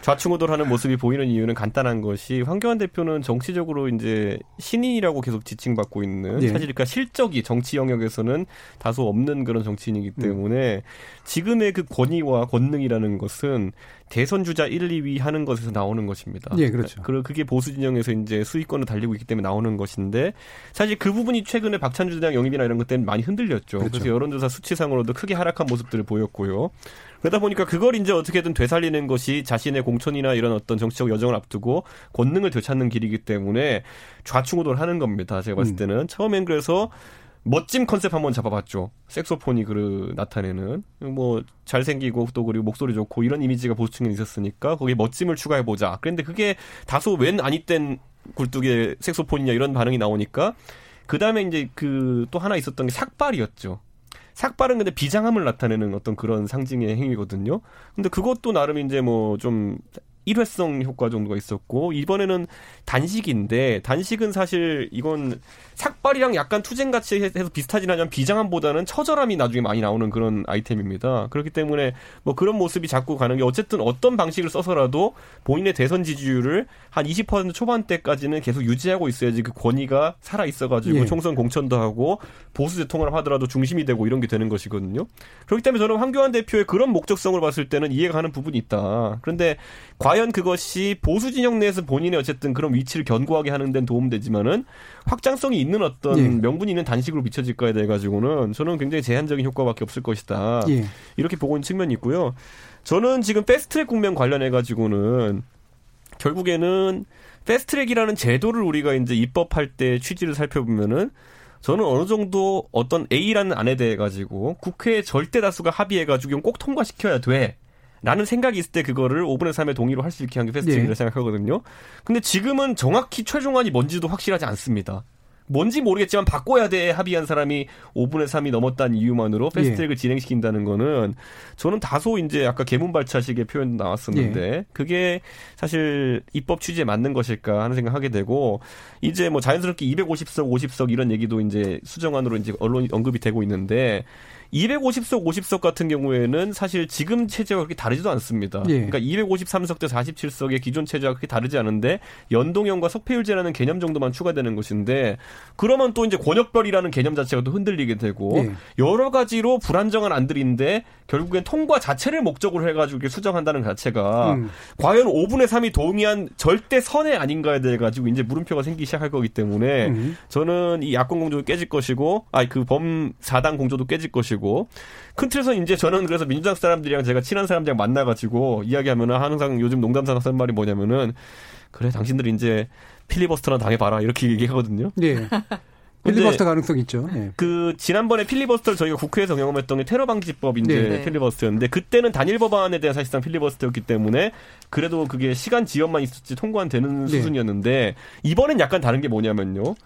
좌충우돌하는 모습이 보이는 이유는 간단한 것이 황교안 대표는 정치적으로 이제 신인이라고 계속 지칭받고 있는 사실 그러니까 실적이 정치 영역에서는 다소 없는 그런 정치인이기 때문에 지금의 그 권위와 권능이라는 것은 대선 주자 1, 2위 하는 것에서 나오는 것입니다. 예, 그렇죠. 그게 보수 진영에서 이제 수익권을 달리고 있기 때문에 나오는 것인데 사실 그 부분이 최근에 박찬주 대장 영입이나 이런 것 때문에 많이 흔들렸죠. 그렇죠. 그래서 여론조사 수치상으로도 크게 하락한 모습들을 보였고요. 그러다 보니까 그걸 이제 어떻게든 되살리는 것이 자신의 공천이나 이런 어떤 정치적 여정을 앞두고 권능을 되찾는 길이기 때문에 좌충우돌하는 겁니다. 제가 봤을 때는 처음엔 그래서 멋진 컨셉 한번 잡아봤죠. 색소폰이 나타내는 뭐 잘생기고 또 그리고 목소리 좋고 이런 이미지가 보수층에 있었으니까 거기에 멋짐을 추가해보자. 그런데 그게 다소 웬 아니땐 굴뚝에 색소폰이냐 이런 반응이 나오니까 그 다음에 이제 또 하나 있었던 게 삭발이었죠. 삭발은 근데 비장함을 나타내는 어떤 그런 상징의 행위거든요. 근데 그것도 나름 이제 뭐 좀 일회성 효과 정도가 있었고 이번에는 단식인데 단식은 사실 이건 삭발이랑 약간 투쟁같이 해서 비슷하진 않지만 비장함보다는 처절함이 나중에 많이 나오는 그런 아이템입니다. 그렇기 때문에 뭐 그런 모습이 자꾸 가는 게 어쨌든 어떤 방식을 써서라도 본인의 대선 지지율을 한 20% 초반대까지는 계속 유지하고 있어야지 그 권위가 살아있어가지고 총선 공천도 하고 보수 대통합을 하더라도 중심이 되고 이런 게 되는 것이거든요. 그렇기 때문에 저는 황교안 대표의 그런 목적성을 봤을 때는 이해가 가는 부분이 있다. 그런데 과연 그것이 보수 진영 내에서 본인의 어쨌든 그런 위치를 견고하게 하는 데는 도움되지만은 확장성이 있는 어떤 예. 명분이 있는 단식으로 비춰질까에 대해 가지고는 저는 굉장히 제한적인 효과밖에 없을 것이다. 예. 이렇게 보고 있는 측면이 있고요. 저는 지금 패스트트랙 국면 관련해 가지고는 결국에는 패스트트랙이라는 제도를 우리가 이제 입법할 때 취지를 살펴보면은 저는 어느 정도 어떤 A라는 안에 대해 가지고 국회의 절대 다수가 합의해 가지고 꼭 통과시켜야 돼. 라는 생각이 있을 때 그거를 5분의 3의 동의로 할 수 있게 한 게 패스트트랙이라고 네. 생각하거든요. 근데 지금은 정확히 최종안이 뭔지도 확실하지 않습니다. 뭔지 모르겠지만 바꿔야 돼 합의한 사람이 5분의 3이 넘었다는 이유만으로 패스트트랙을 예. 진행시킨다는 거는 저는 다소 이제 아까 개문발차식의 표현도 나왔었는데 예. 그게 사실 입법 취지에 맞는 것일까 하는 생각하게 되고 이제 뭐 자연스럽게 250석, 50석 이런 얘기도 이제 수정안으로 이제 언론이 언급이 되고 있는데 250석, 50석 같은 경우에는 사실 지금 체제와 그렇게 다르지도 않습니다. 예. 그러니까 253석 대 47석의 기존 체제와 그렇게 다르지 않은데 연동형과 석패율제라는 개념 정도만 추가되는 것인데 그러면 또 이제 권역별이라는 개념 자체가 또 흔들리게 되고 예. 여러 가지로 불안정한 안들인데 결국엔 통과 자체를 목적으로 해가지고 이렇게 수정한다는 자체가 과연 5분의 3이 동의한 절대 선의 아닌가에 대해 가지고 이제 물음표가 생기기 시작할 거기 때문에 저는 이 야권 공조도 깨질 것이고 아니 그 범사당 공조도 깨질 것이고 큰 틀에서 이제 저는 그래서 민주당 사람들이랑 제가 친한 사람들이랑 만나가지고 이야기하면은 항상 요즘 농담삼아 하는 말이 뭐냐면은 그래 당신들 이제 필리버스터나 당해봐라 이렇게 얘기하거든요. 네. 필리버스터 가능성 있죠. 네. 그 지난번에 필리버스터를 저희가 국회에서 경험했던 게 테러 방지법 이제 네. 필리버스터였는데 그때는 단일 법안에 대한 사실상 필리버스터였기 때문에 그래도 그게 시간 지연만 있었지 통과는 되는 네. 수준이었는데 이번엔 약간 다른 게 뭐냐면요.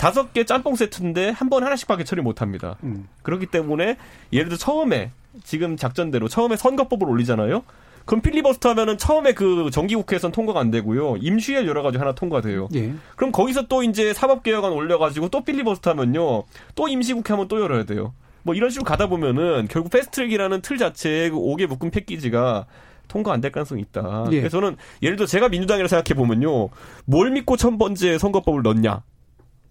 5개 짬뽕 세트인데 한 번 하나씩밖에 처리 못합니다. 그렇기 때문에 예를 들어 처음에 지금 작전대로 처음에 선거법을 올리잖아요. 그럼 필리버스터 하면은 처음에 그 정기국회에선 통과가 안 되고요. 임시일 여러 가지 하나 통과돼요. 예. 그럼 거기서 또 이제 사법개혁안 올려가지고 또 필리버스터 하면요. 또 임시국회 하면 또 열어야 돼요. 뭐 이런 식으로 가다 보면은 결국 패스트트랙이라는 틀 자체의 그 옥에 묶은 패키지가 통과 안 될 가능성이 있다. 예. 그래서 저는 예를 들어 제가 민주당이라고 생각해보면요. 뭘 믿고 1000번째 선거법을 넣냐.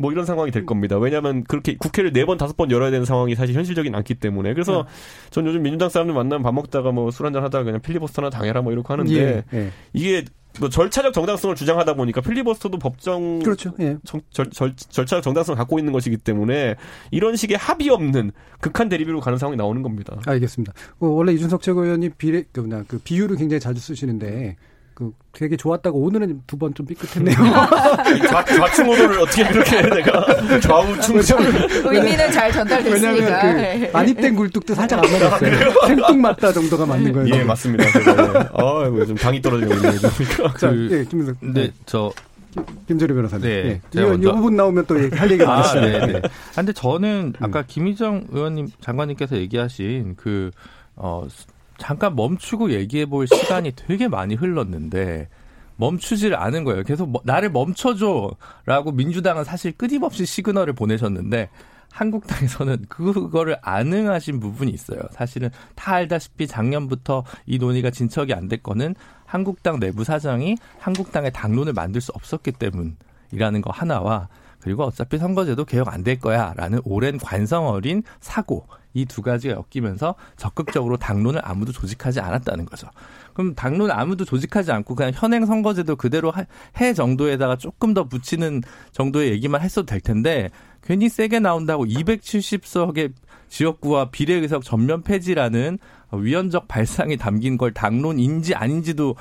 뭐 이런 상황이 될 겁니다. 왜냐하면 그렇게 국회를 4번, 5번 열어야 되는 상황이 사실 현실적인 않기 때문에. 그래서 전 요즘 민주당 사람들 만나면 밥 먹다가 뭐 술 한잔 하다가 그냥 필리버스터나 당해라 뭐 이렇게 하는데 예, 예. 이게 뭐 절차적 정당성을 주장하다 보니까 필리버스터도 법정 그렇죠. 예. 절차적 정당성을 갖고 있는 것이기 때문에 이런 식의 합의 없는 극한 대립으로 가는 상황이 나오는 겁니다. 알겠습니다. 원래 이준석 최고위원이 비유를 굉장히 자주 쓰시는데 되게 좋았다고 오늘은 두 번 좀 삐끗했네요. 좌충우돌을 어떻게 이렇게 해야 내가 좌우충충 의미는 잘 전달됐으니까 그 안입된 굴뚝도 살짝 안 맞았어요. 생뚱 맞다 정도가 맞는 거예요. 예 맞습니다. 아이고 좀 당이 떨어지고 있는 거니까. 예 김민석. 네 저 김재리 변호사님. 네. 예. 이 부분 나오면 또 할 얘기가 많습니다. 네. 근데 저는 아까 김희정 의원님 장관님께서 얘기하신 그 잠깐 멈추고 얘기해 볼 시간이 되게 많이 흘렀는데 멈추질 않은 거예요. 계속 나를 멈춰줘라고 민주당은 사실 끊임없이 시그널을 보내셨는데 한국당에서는 그거를 안응하신 부분이 있어요. 사실은 다 알다시피 작년부터 이 논의가 진척이 안 될 거는 한국당 내부 사장이 한국당의 당론을 만들 수 없었기 때문이라는 거 하나와 그리고 어차피 선거제도 개혁 안 될 거야라는 오랜 관성 어린 사고 이 두 가지가 엮이면서 적극적으로 당론을 아무도 조직하지 않았다는 거죠. 그럼 당론 아무도 조직하지 않고 그냥 현행 선거제도 그대로 해 정도에다가 조금 더 붙이는 정도의 얘기만 했어도 될 텐데 괜히 세게 나온다고 270석의 지역구와 비례의석 전면 폐지라는 위헌적 발상이 담긴 걸 당론인지 아닌지도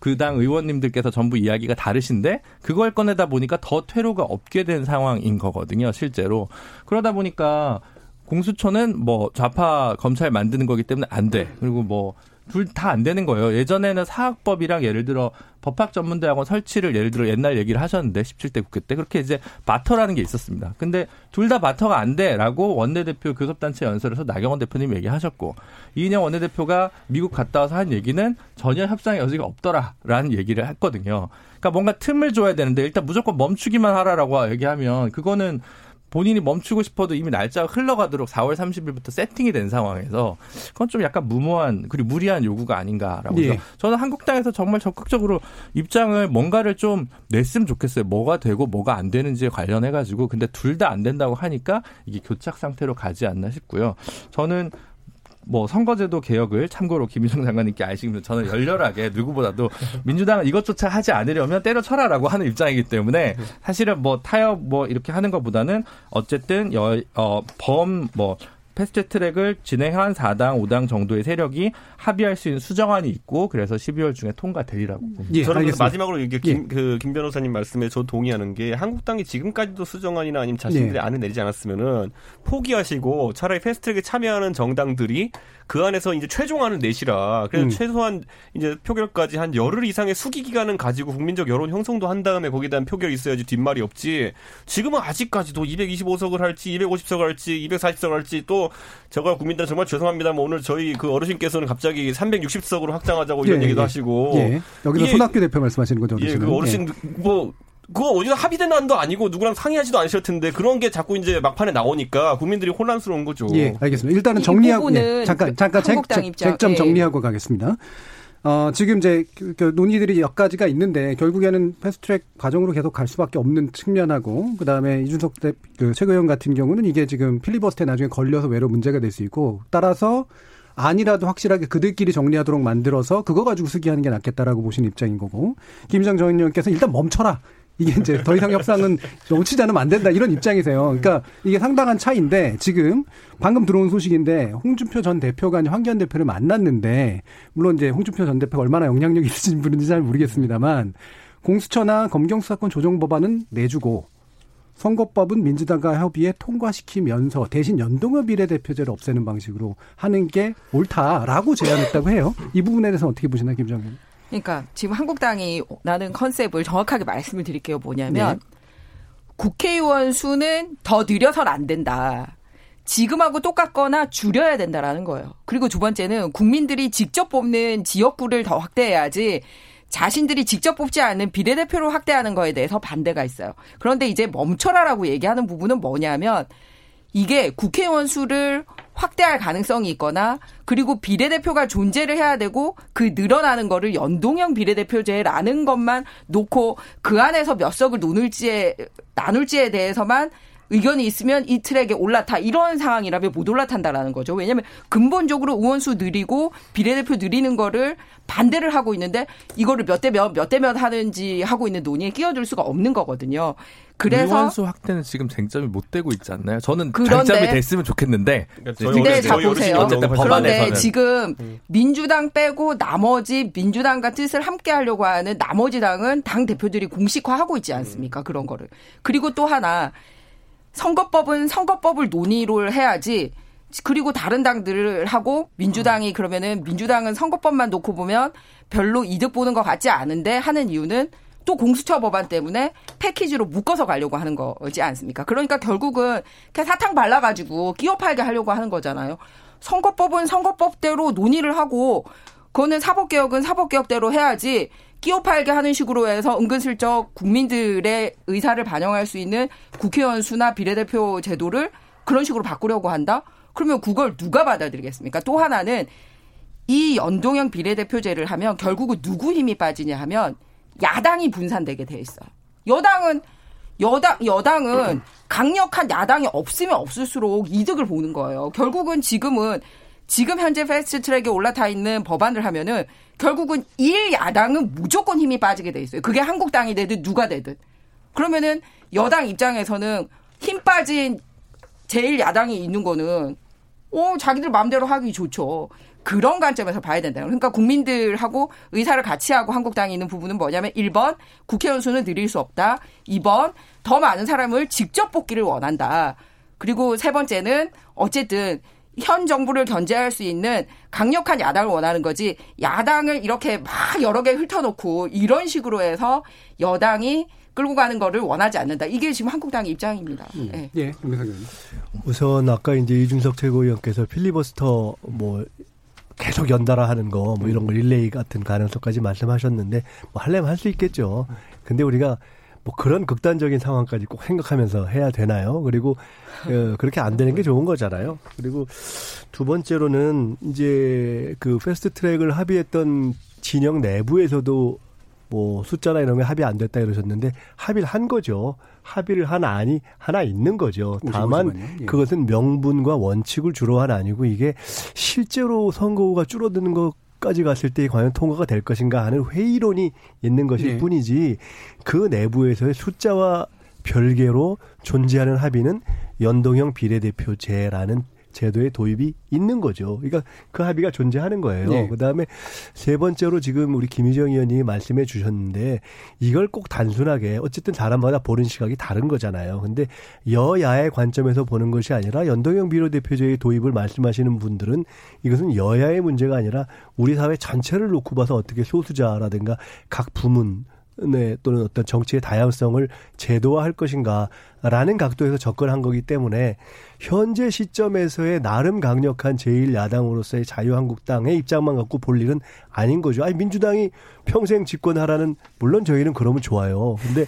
그 당 의원님들께서 전부 이야기가 다르신데 그걸 꺼내다 보니까 더 퇴로가 없게 된 상황인 거거든요. 실제로. 그러다 보니까 공수처는 뭐 좌파 검찰 만드는 거기 때문에 안 돼. 그리고 뭐 둘 다 안 되는 거예요. 예전에는 사학법이랑 예를 들어 법학전문대학원 설치를 예를 들어 옛날 얘기를 하셨는데 17대 국회 때 그렇게 이제 바터라는 게 있었습니다. 근데 둘 다 바터가 안 돼라고 원내대표 교섭단체 연설에서 나경원 대표님이 얘기하셨고 이인영 원내대표가 미국 갔다 와서 한 얘기는 전혀 협상의 여지가 없더라라는 얘기를 했거든요. 그러니까 뭔가 틈을 줘야 되는데 일단 무조건 멈추기만 하라라고 얘기하면 그거는 본인이 멈추고 싶어도 이미 날짜가 흘러가도록 4월 30일부터 세팅이 된 상황에서 그건 좀 약간 무모한 그리고 무리한 요구가 아닌가라고 해서 예. 저는 한국당에서 정말 적극적으로 입장을 뭔가를 좀 냈으면 좋겠어요. 뭐가 되고 뭐가 안 되는지에 관련해가지고 근데 둘 다 안 된다고 하니까 이게 교착 상태로 가지 않나 싶고요. 저는 뭐 선거제도 개혁을 참고로 김현종 장관님께 아시면 저는 열렬하게 누구보다도 민주당은 이것조차 하지 않으려면 때려쳐라라고 하는 입장이기 때문에 사실은 뭐 타협 뭐 이렇게 하는 것보다는 어쨌든 패스트트랙을 진행한 4당, 5당 정도의 세력이 합의할 수 있는 수정안이 있고 그래서 12월 중에 통과되리라고 봅니다. 예, 저는 그래서 마지막으로 김 변호사님 말씀에 저 동의하는 게 한국당이 지금까지도 수정안이나 아니면 자신들의 안을 내리지 않았으면은 포기하시고 차라리 패스트트랙에 참여하는 정당들이 그 안에서 이제 최종안을 내시라. 그래서 최소한 이제 표결까지 한 열흘 이상의 수기 기간은 가지고 국민적 여론 형성도 한 다음에 거기에 대한 표결이 있어야지 뒷말이 없지. 지금은 아직까지도 225석을 할지 250석을 할지 240석을 할지 또 제가 국민들 정말 죄송합니다. 뭐 오늘 저희 그 어르신께서는 갑자기 360석으로 확장하자고 이런 얘기도 하시고. 예. 여기서 손학규 대표 말씀하시는 거죠. 어르신은. 예, 그 어르신 뭐 그거 어디서 합의된 안도 아니고 누구랑 상의하지도 않으실 텐데 그런 게 자꾸 이제 막판에 나오니까 국민들이 혼란스러운 거죠. 예, 알겠습니다. 일단은 정리하고 잠깐 쟁점 정리하고 가겠습니다. 지금 이제 논의들이 몇 가지가 있는데 결국에는 패스트트랙 과정으로 계속 갈 수밖에 없는 측면하고 그다음에 이준석 최고위원 같은 경우는 이게 지금 필리버스터에 나중에 걸려서 외로 문제가 될 수 있고 따라서 아니라도 확실하게 그들끼리 정리하도록 만들어서 그거 가지고 수기하는 게 낫겠다라고 보시는 입장인 거고 김장 전 의원께서 일단 멈춰라. 이게 이제 더 이상 협상은 정치자는 안 된다 이런 입장이세요. 그러니까 이게 상당한 차이인데 지금 방금 들어온 소식인데 홍준표 전 대표가 황교안 대표를 만났는데 물론 이제 홍준표 전 대표가 얼마나 영향력이 있으신 분인지 잘 모르겠습니다만 공수처나 검경수사권 조정 법안은 내주고 선거법은 민주당과 협의해 통과시키면서 대신 연동형 비례대표제를 없애는 방식으로 하는 게 옳다라고 제안했다고 해요. 이 부분에 대해서 어떻게 보시나요, 김 장관? 그러니까 지금 한국당이 나는 컨셉을 정확하게 말씀을 드릴게요. 뭐냐면 국회의원 수는 더 늘려선 안 된다. 지금하고 똑같거나 줄여야 된다라는 거예요. 그리고 두 번째는 국민들이 직접 뽑는 지역구를 더 확대해야지 자신들이 직접 뽑지 않은 비례대표로 확대하는 거에 대해서 반대가 있어요. 그런데 이제 멈춰라라고 얘기하는 부분은 뭐냐면 이게 국회의원 수를 확대할 가능성이 있거나 그리고 비례대표가 존재를 해야 되고 그 늘어나는 거를 연동형 비례대표제라는 것만 놓고 그 안에서 몇 석을 나눌지에 대해서만 의견이 있으면 이 트랙에 올라타 이런 상황이라면 못 올라탄다라는 거죠. 왜냐하면 근본적으로 의원수 늘리고 비례대표 늘리는 거를 반대를 하고 있는데 이거를 몇 대 몇 하는지 하고 있는 논의에 끼어들 수가 없는 거거든요. 그래서 의원수 확대는 지금 쟁점이 못 되고 있지 않나요? 저는 쟁점이 됐으면 좋겠는데. 근데 자 보세요. 그런데 지금 민주당 빼고 나머지 민주당과 뜻을 함께하려고 하는 나머지 당은 당 대표들이 공식화하고 있지 않습니까? 그런 거를. 그리고 또 하나. 선거법은 선거법을 논의를 해야지. 그리고 다른 당들하고 민주당이 그러면은 민주당은 선거법만 놓고 보면 별로 이득 보는 것 같지 않은데 하는 이유는 또 공수처 법안 때문에 패키지로 묶어서 가려고 하는 거지 않습니까? 그러니까 결국은 그냥 사탕 발라가지고 끼워 팔게 하려고 하는 거잖아요. 선거법은 선거법대로 논의를 하고 그거는 사법개혁은 사법개혁대로 해야지 끼워 팔게 하는 식으로 해서 은근슬쩍 국민들의 의사를 반영할 수 있는 국회의원 수나 비례대표 제도를 그런 식으로 바꾸려고 한다? 그러면 그걸 누가 받아들이겠습니까? 또 하나는 이 연동형 비례대표제를 하면 결국은 누구 힘이 빠지냐 하면 야당이 분산되게 돼 있어요. 여당은 강력한 야당이 없으면 없을수록 이득을 보는 거예요. 결국은 지금 현재 패스트트랙에 올라타 있는 법안을 하면은 결국은 일야당은 무조건 힘이 빠지게 돼 있어요. 그게 한국당이 되든 누가 되든. 그러면은 여당 입장에서는 힘 빠진 제1야당이 있는 거는 자기들 마음대로 하기 좋죠. 그런 관점에서 봐야 된다. 그러니까 국민들하고 의사를 같이 하고 한국당이 있는 부분은 뭐냐면 1번 국회의원 수는 늘릴 수 없다. 2번 더 많은 사람을 직접 뽑기를 원한다. 그리고 세 번째는 어쨌든 현 정부를 견제할 수 있는 강력한 야당을 원하는 거지 야당을 이렇게 막 여러 개 훑어놓고 이런 식으로 해서 여당이 끌고 가는 거를 원하지 않는다. 이게 지금 한국당의 입장입니다. 네. 예, 우선 아까 이제 이준석 최고위원께서 필리버스터 뭐 계속 연달아 하는 거 뭐 이런 거 릴레이 같은 가능성까지 말씀하셨는데 뭐 하려면 할 수 있겠죠. 근데 우리가 뭐 그런 극단적인 상황까지 꼭 생각하면서 해야 되나요? 그리고 그렇게 안 되는 게 좋은 거잖아요. 그리고 두 번째로는 이제 그 패스트트랙을 합의했던 진영 내부에서도 뭐 숫자나 이런 게 합의 안 됐다 이러셨는데 합의를 한 거죠. 합의를 한 안이 하나 있는 거죠. 다만 예. 그것은 명분과 원칙을 주로 한 안이고 이게 실제로 선거가 줄어드는 것까지 갔을 때 과연 통과가 될 것인가 하는 회의론이 있는 것일 예. 뿐이지 그 내부에서의 숫자와 별개로 존재하는 합의는 연동형 비례대표제라는 제도의 도입이 있는 거죠. 그러니까 그 합의가 존재하는 거예요. 네. 그다음에 세 번째로 지금 우리 김희정 의원님이 말씀해 주셨는데 이걸 꼭 단순하게 어쨌든 사람마다 보는 시각이 다른 거잖아요. 근데 여야의 관점에서 보는 것이 아니라 연동형 비례대표제의 도입을 말씀하시는 분들은 이것은 여야의 문제가 아니라 우리 사회 전체를 놓고 봐서 어떻게 소수자라든가 각 부문 네, 또는 어떤 정치의 다양성을 제도화할 것인가라는 각도에서 접근한 거기 때문에 현재 시점에서의 나름 강력한 제1야당으로서의 자유한국당의 입장만 갖고 볼 일은 아닌 거죠. 아니, 민주당이 평생 집권하라는, 물론 저희는 그러면 좋아요. 근데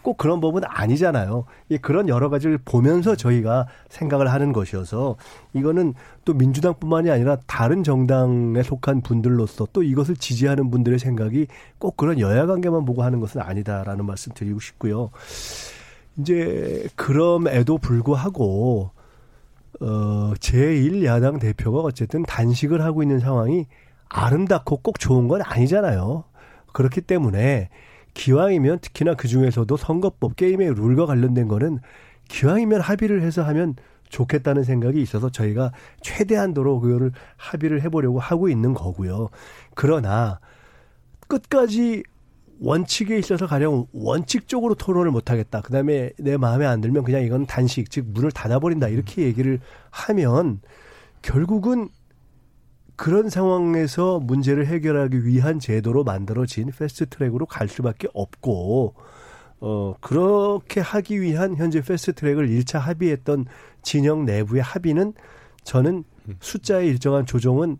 꼭 그런 법은 아니잖아요. 그런 여러 가지를 보면서 저희가 생각을 하는 것이어서 이거는 또 민주당뿐만이 아니라 다른 정당에 속한 분들로서 또 이것을 지지하는 분들의 생각이 꼭 그런 여야 관계만 보고 하는 것은 아니다라는 말씀 드리고 싶고요. 이제 그럼에도 불구하고 제1야당 대표가 어쨌든 단식을 하고 있는 상황이 아름답고 꼭 좋은 건 아니잖아요. 그렇기 때문에 기왕이면 특히나 그중에서도 선거법 게임의 룰과 관련된 거는 기왕이면 합의를 해서 하면 좋겠다는 생각이 있어서 저희가 최대한도로 그거를 합의를 해보려고 하고 있는 거고요. 그러나 끝까지 원칙에 있어서 가령 원칙적으로 토론을 못하겠다. 그다음에 내 마음에 안 들면 그냥 이건 단식, 즉 문을 닫아버린다. 이렇게 얘기를 하면 결국은 그런 상황에서 문제를 해결하기 위한 제도로 만들어진 패스트트랙으로 갈 수밖에 없고 그렇게 하기 위한 현재 패스트트랙을 1차 합의했던 진영 내부의 합의는 저는 숫자의 일정한 조정은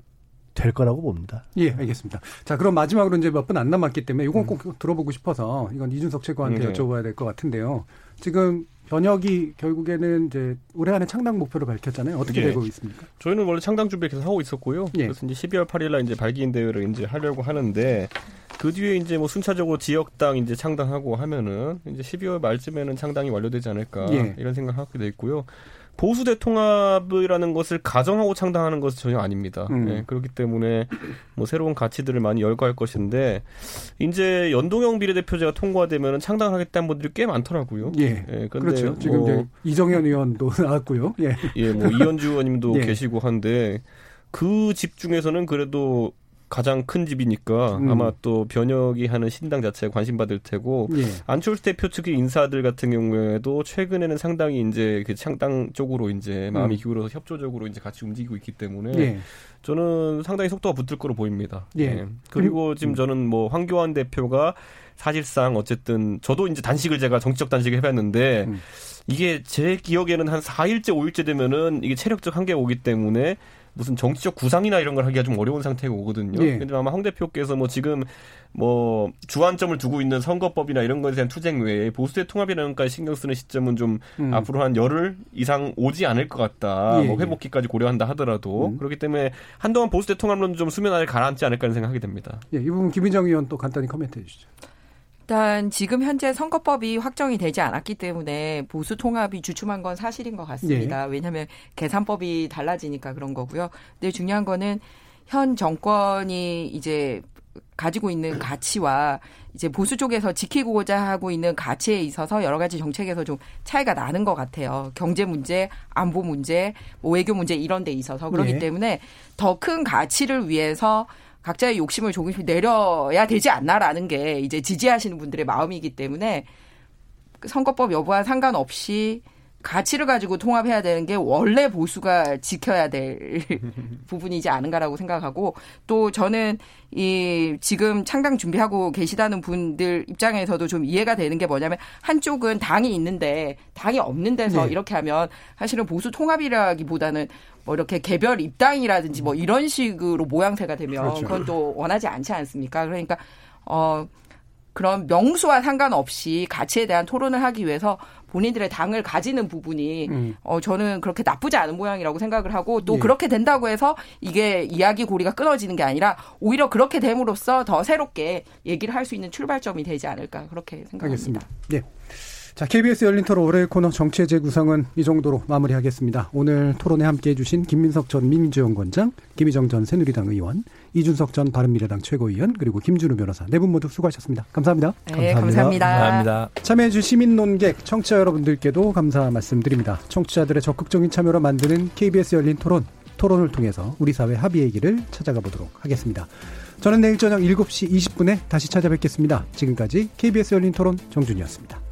될 거라고 봅니다. 예, 알겠습니다. 자, 그럼 마지막으로 이제 몇 분 안 남았기 때문에 이건 꼭 들어보고 싶어서 이건 이준석 최고한테 여쭤봐야 될 것 같은데요. 지금 변혁이 결국에는 이제 올해 안에 창당 목표를 밝혔잖아요. 어떻게 되고 있습니까? 저희는 원래 창당 준비를 계속 하고 있었고요. 그래서 이제 12월 8일날 이제 발기인 대회를 이제 하려고 하는데 그 뒤에 이제 뭐 순차적으로 지역당 이제 창당하고 하면은 이제 12월 말쯤에는 창당이 완료되지 않을까 이런 생각을 하게 돼 있고요. 보수 대통합이라는 것을 가정하고 창당하는 것은 전혀 아닙니다. 네, 그렇기 때문에 뭐 새로운 가치들을 많이 열거할 것인데 이제 연동형 비례대표제가 통과되면 창당하겠다는 분들이 꽤 많더라고요. 예, 네, 그렇죠. 지금 뭐, 이정현 의원도 나왔고요. 예, 예, 뭐 이현주 의원님도 계시고 한데 그 집 중에서는 그래도 가장 큰 집이니까 아마 또 변혁이 하는 신당 자체에 관심 받을 테고 안철수 대표 측의 인사들 같은 경우에도 최근에는 상당히 이제 그 창당 쪽으로 이제 마음이 기울어서 협조적으로 이제 같이 움직이고 있기 때문에 저는 상당히 속도가 붙을 거로 보입니다. 예. 그리고 지금 저는 뭐 황교안 대표가 사실상 어쨌든 저도 이제 단식을 제가 정치적 단식을 해봤는데 이게 제 기억에는 한 4일째 5일째 되면은 이게 체력적 한계가 오기 때문에 무슨 정치적 구상이나 이런 걸 하기가 좀 어려운 상태가 오거든요. 근데 아마 황 대표께서 뭐 지금 뭐 주안점을 두고 있는 선거법이나 이런 것에 대한 투쟁 외에 보수의 통합이라는 것까지 신경 쓰는 시점은 좀 앞으로 한 열흘 이상 오지 않을 것 같다. 뭐 회복기까지 고려한다 하더라도 그렇기 때문에 한동안 보수의 통합론 좀 수면 아래 가라앉지 않을까 하는 생각하게 됩니다. 예, 이 부분 김인정 의원 또 간단히 코멘트해 주시죠. 일단 지금 현재 선거법이 확정이 되지 않았기 때문에 보수 통합이 주춤한 건 사실인 것 같습니다. 왜냐하면 계산법이 달라지니까 그런 거고요. 근데 중요한 거는 현 정권이 이제 가지고 있는 가치와 이제 보수 쪽에서 지키고자 하고 있는 가치에 있어서 여러 가지 정책에서 좀 차이가 나는 것 같아요. 경제 문제, 안보 문제, 뭐 외교 문제 이런 데 있어서 그렇기 때문에 더 큰 가치를 위해서 각자의 욕심을 조금씩 내려야 되지 않나라는 게 이제 지지하시는 분들의 마음이기 때문에 선거법 여부와 상관없이 가치를 가지고 통합해야 되는 게 원래 보수가 지켜야 될 부분이지 않은가라고 생각하고 또 저는 이 지금 창당 준비하고 계시다는 분들 입장에서도 좀 이해가 되는 게 뭐냐면 한쪽은 당이 있는데 당이 없는 데서 이렇게 하면 사실은 보수 통합이라기보다는 뭐 이렇게 개별 입당이라든지 뭐 이런 식으로 모양새가 되면 그건 또 원하지 않지 않습니까? 그러니까 그런 명수와 상관없이 가치에 대한 토론을 하기 위해서 본인들의 당을 가지는 부분이 저는 그렇게 나쁘지 않은 모양이라고 생각을 하고 또 예. 그렇게 된다고 해서 이게 이야기 고리가 끊어지는 게 아니라 오히려 그렇게 됨으로써 더 새롭게 얘기를 할 수 있는 출발점이 되지 않을까 그렇게 생각합니다. 알겠습니다. 예. 자, KBS 열린토론 월요일 코너 정치의 재구성은 이 정도로 마무리하겠습니다. 오늘 토론에 함께해 주신 김민석 전 민주연구원장, 김희정 전 새누리당 의원, 이준석 전 바른미래당 최고위원, 그리고 김준우 변호사 네 분 모두 수고하셨습니다. 감사합니다. 네, 감사합니다. 감사합니다. 참여해 주신 시민 논객, 청취자 여러분들께도 감사 말씀드립니다. 청취자들의 적극적인 참여로 만드는 KBS 열린토론, 토론을 통해서 우리 사회 합의의 길을 찾아가 보도록 하겠습니다. 저는 내일 저녁 7시 20분에 다시 찾아뵙겠습니다. 지금까지 KBS 열린토론 정준이었습니다.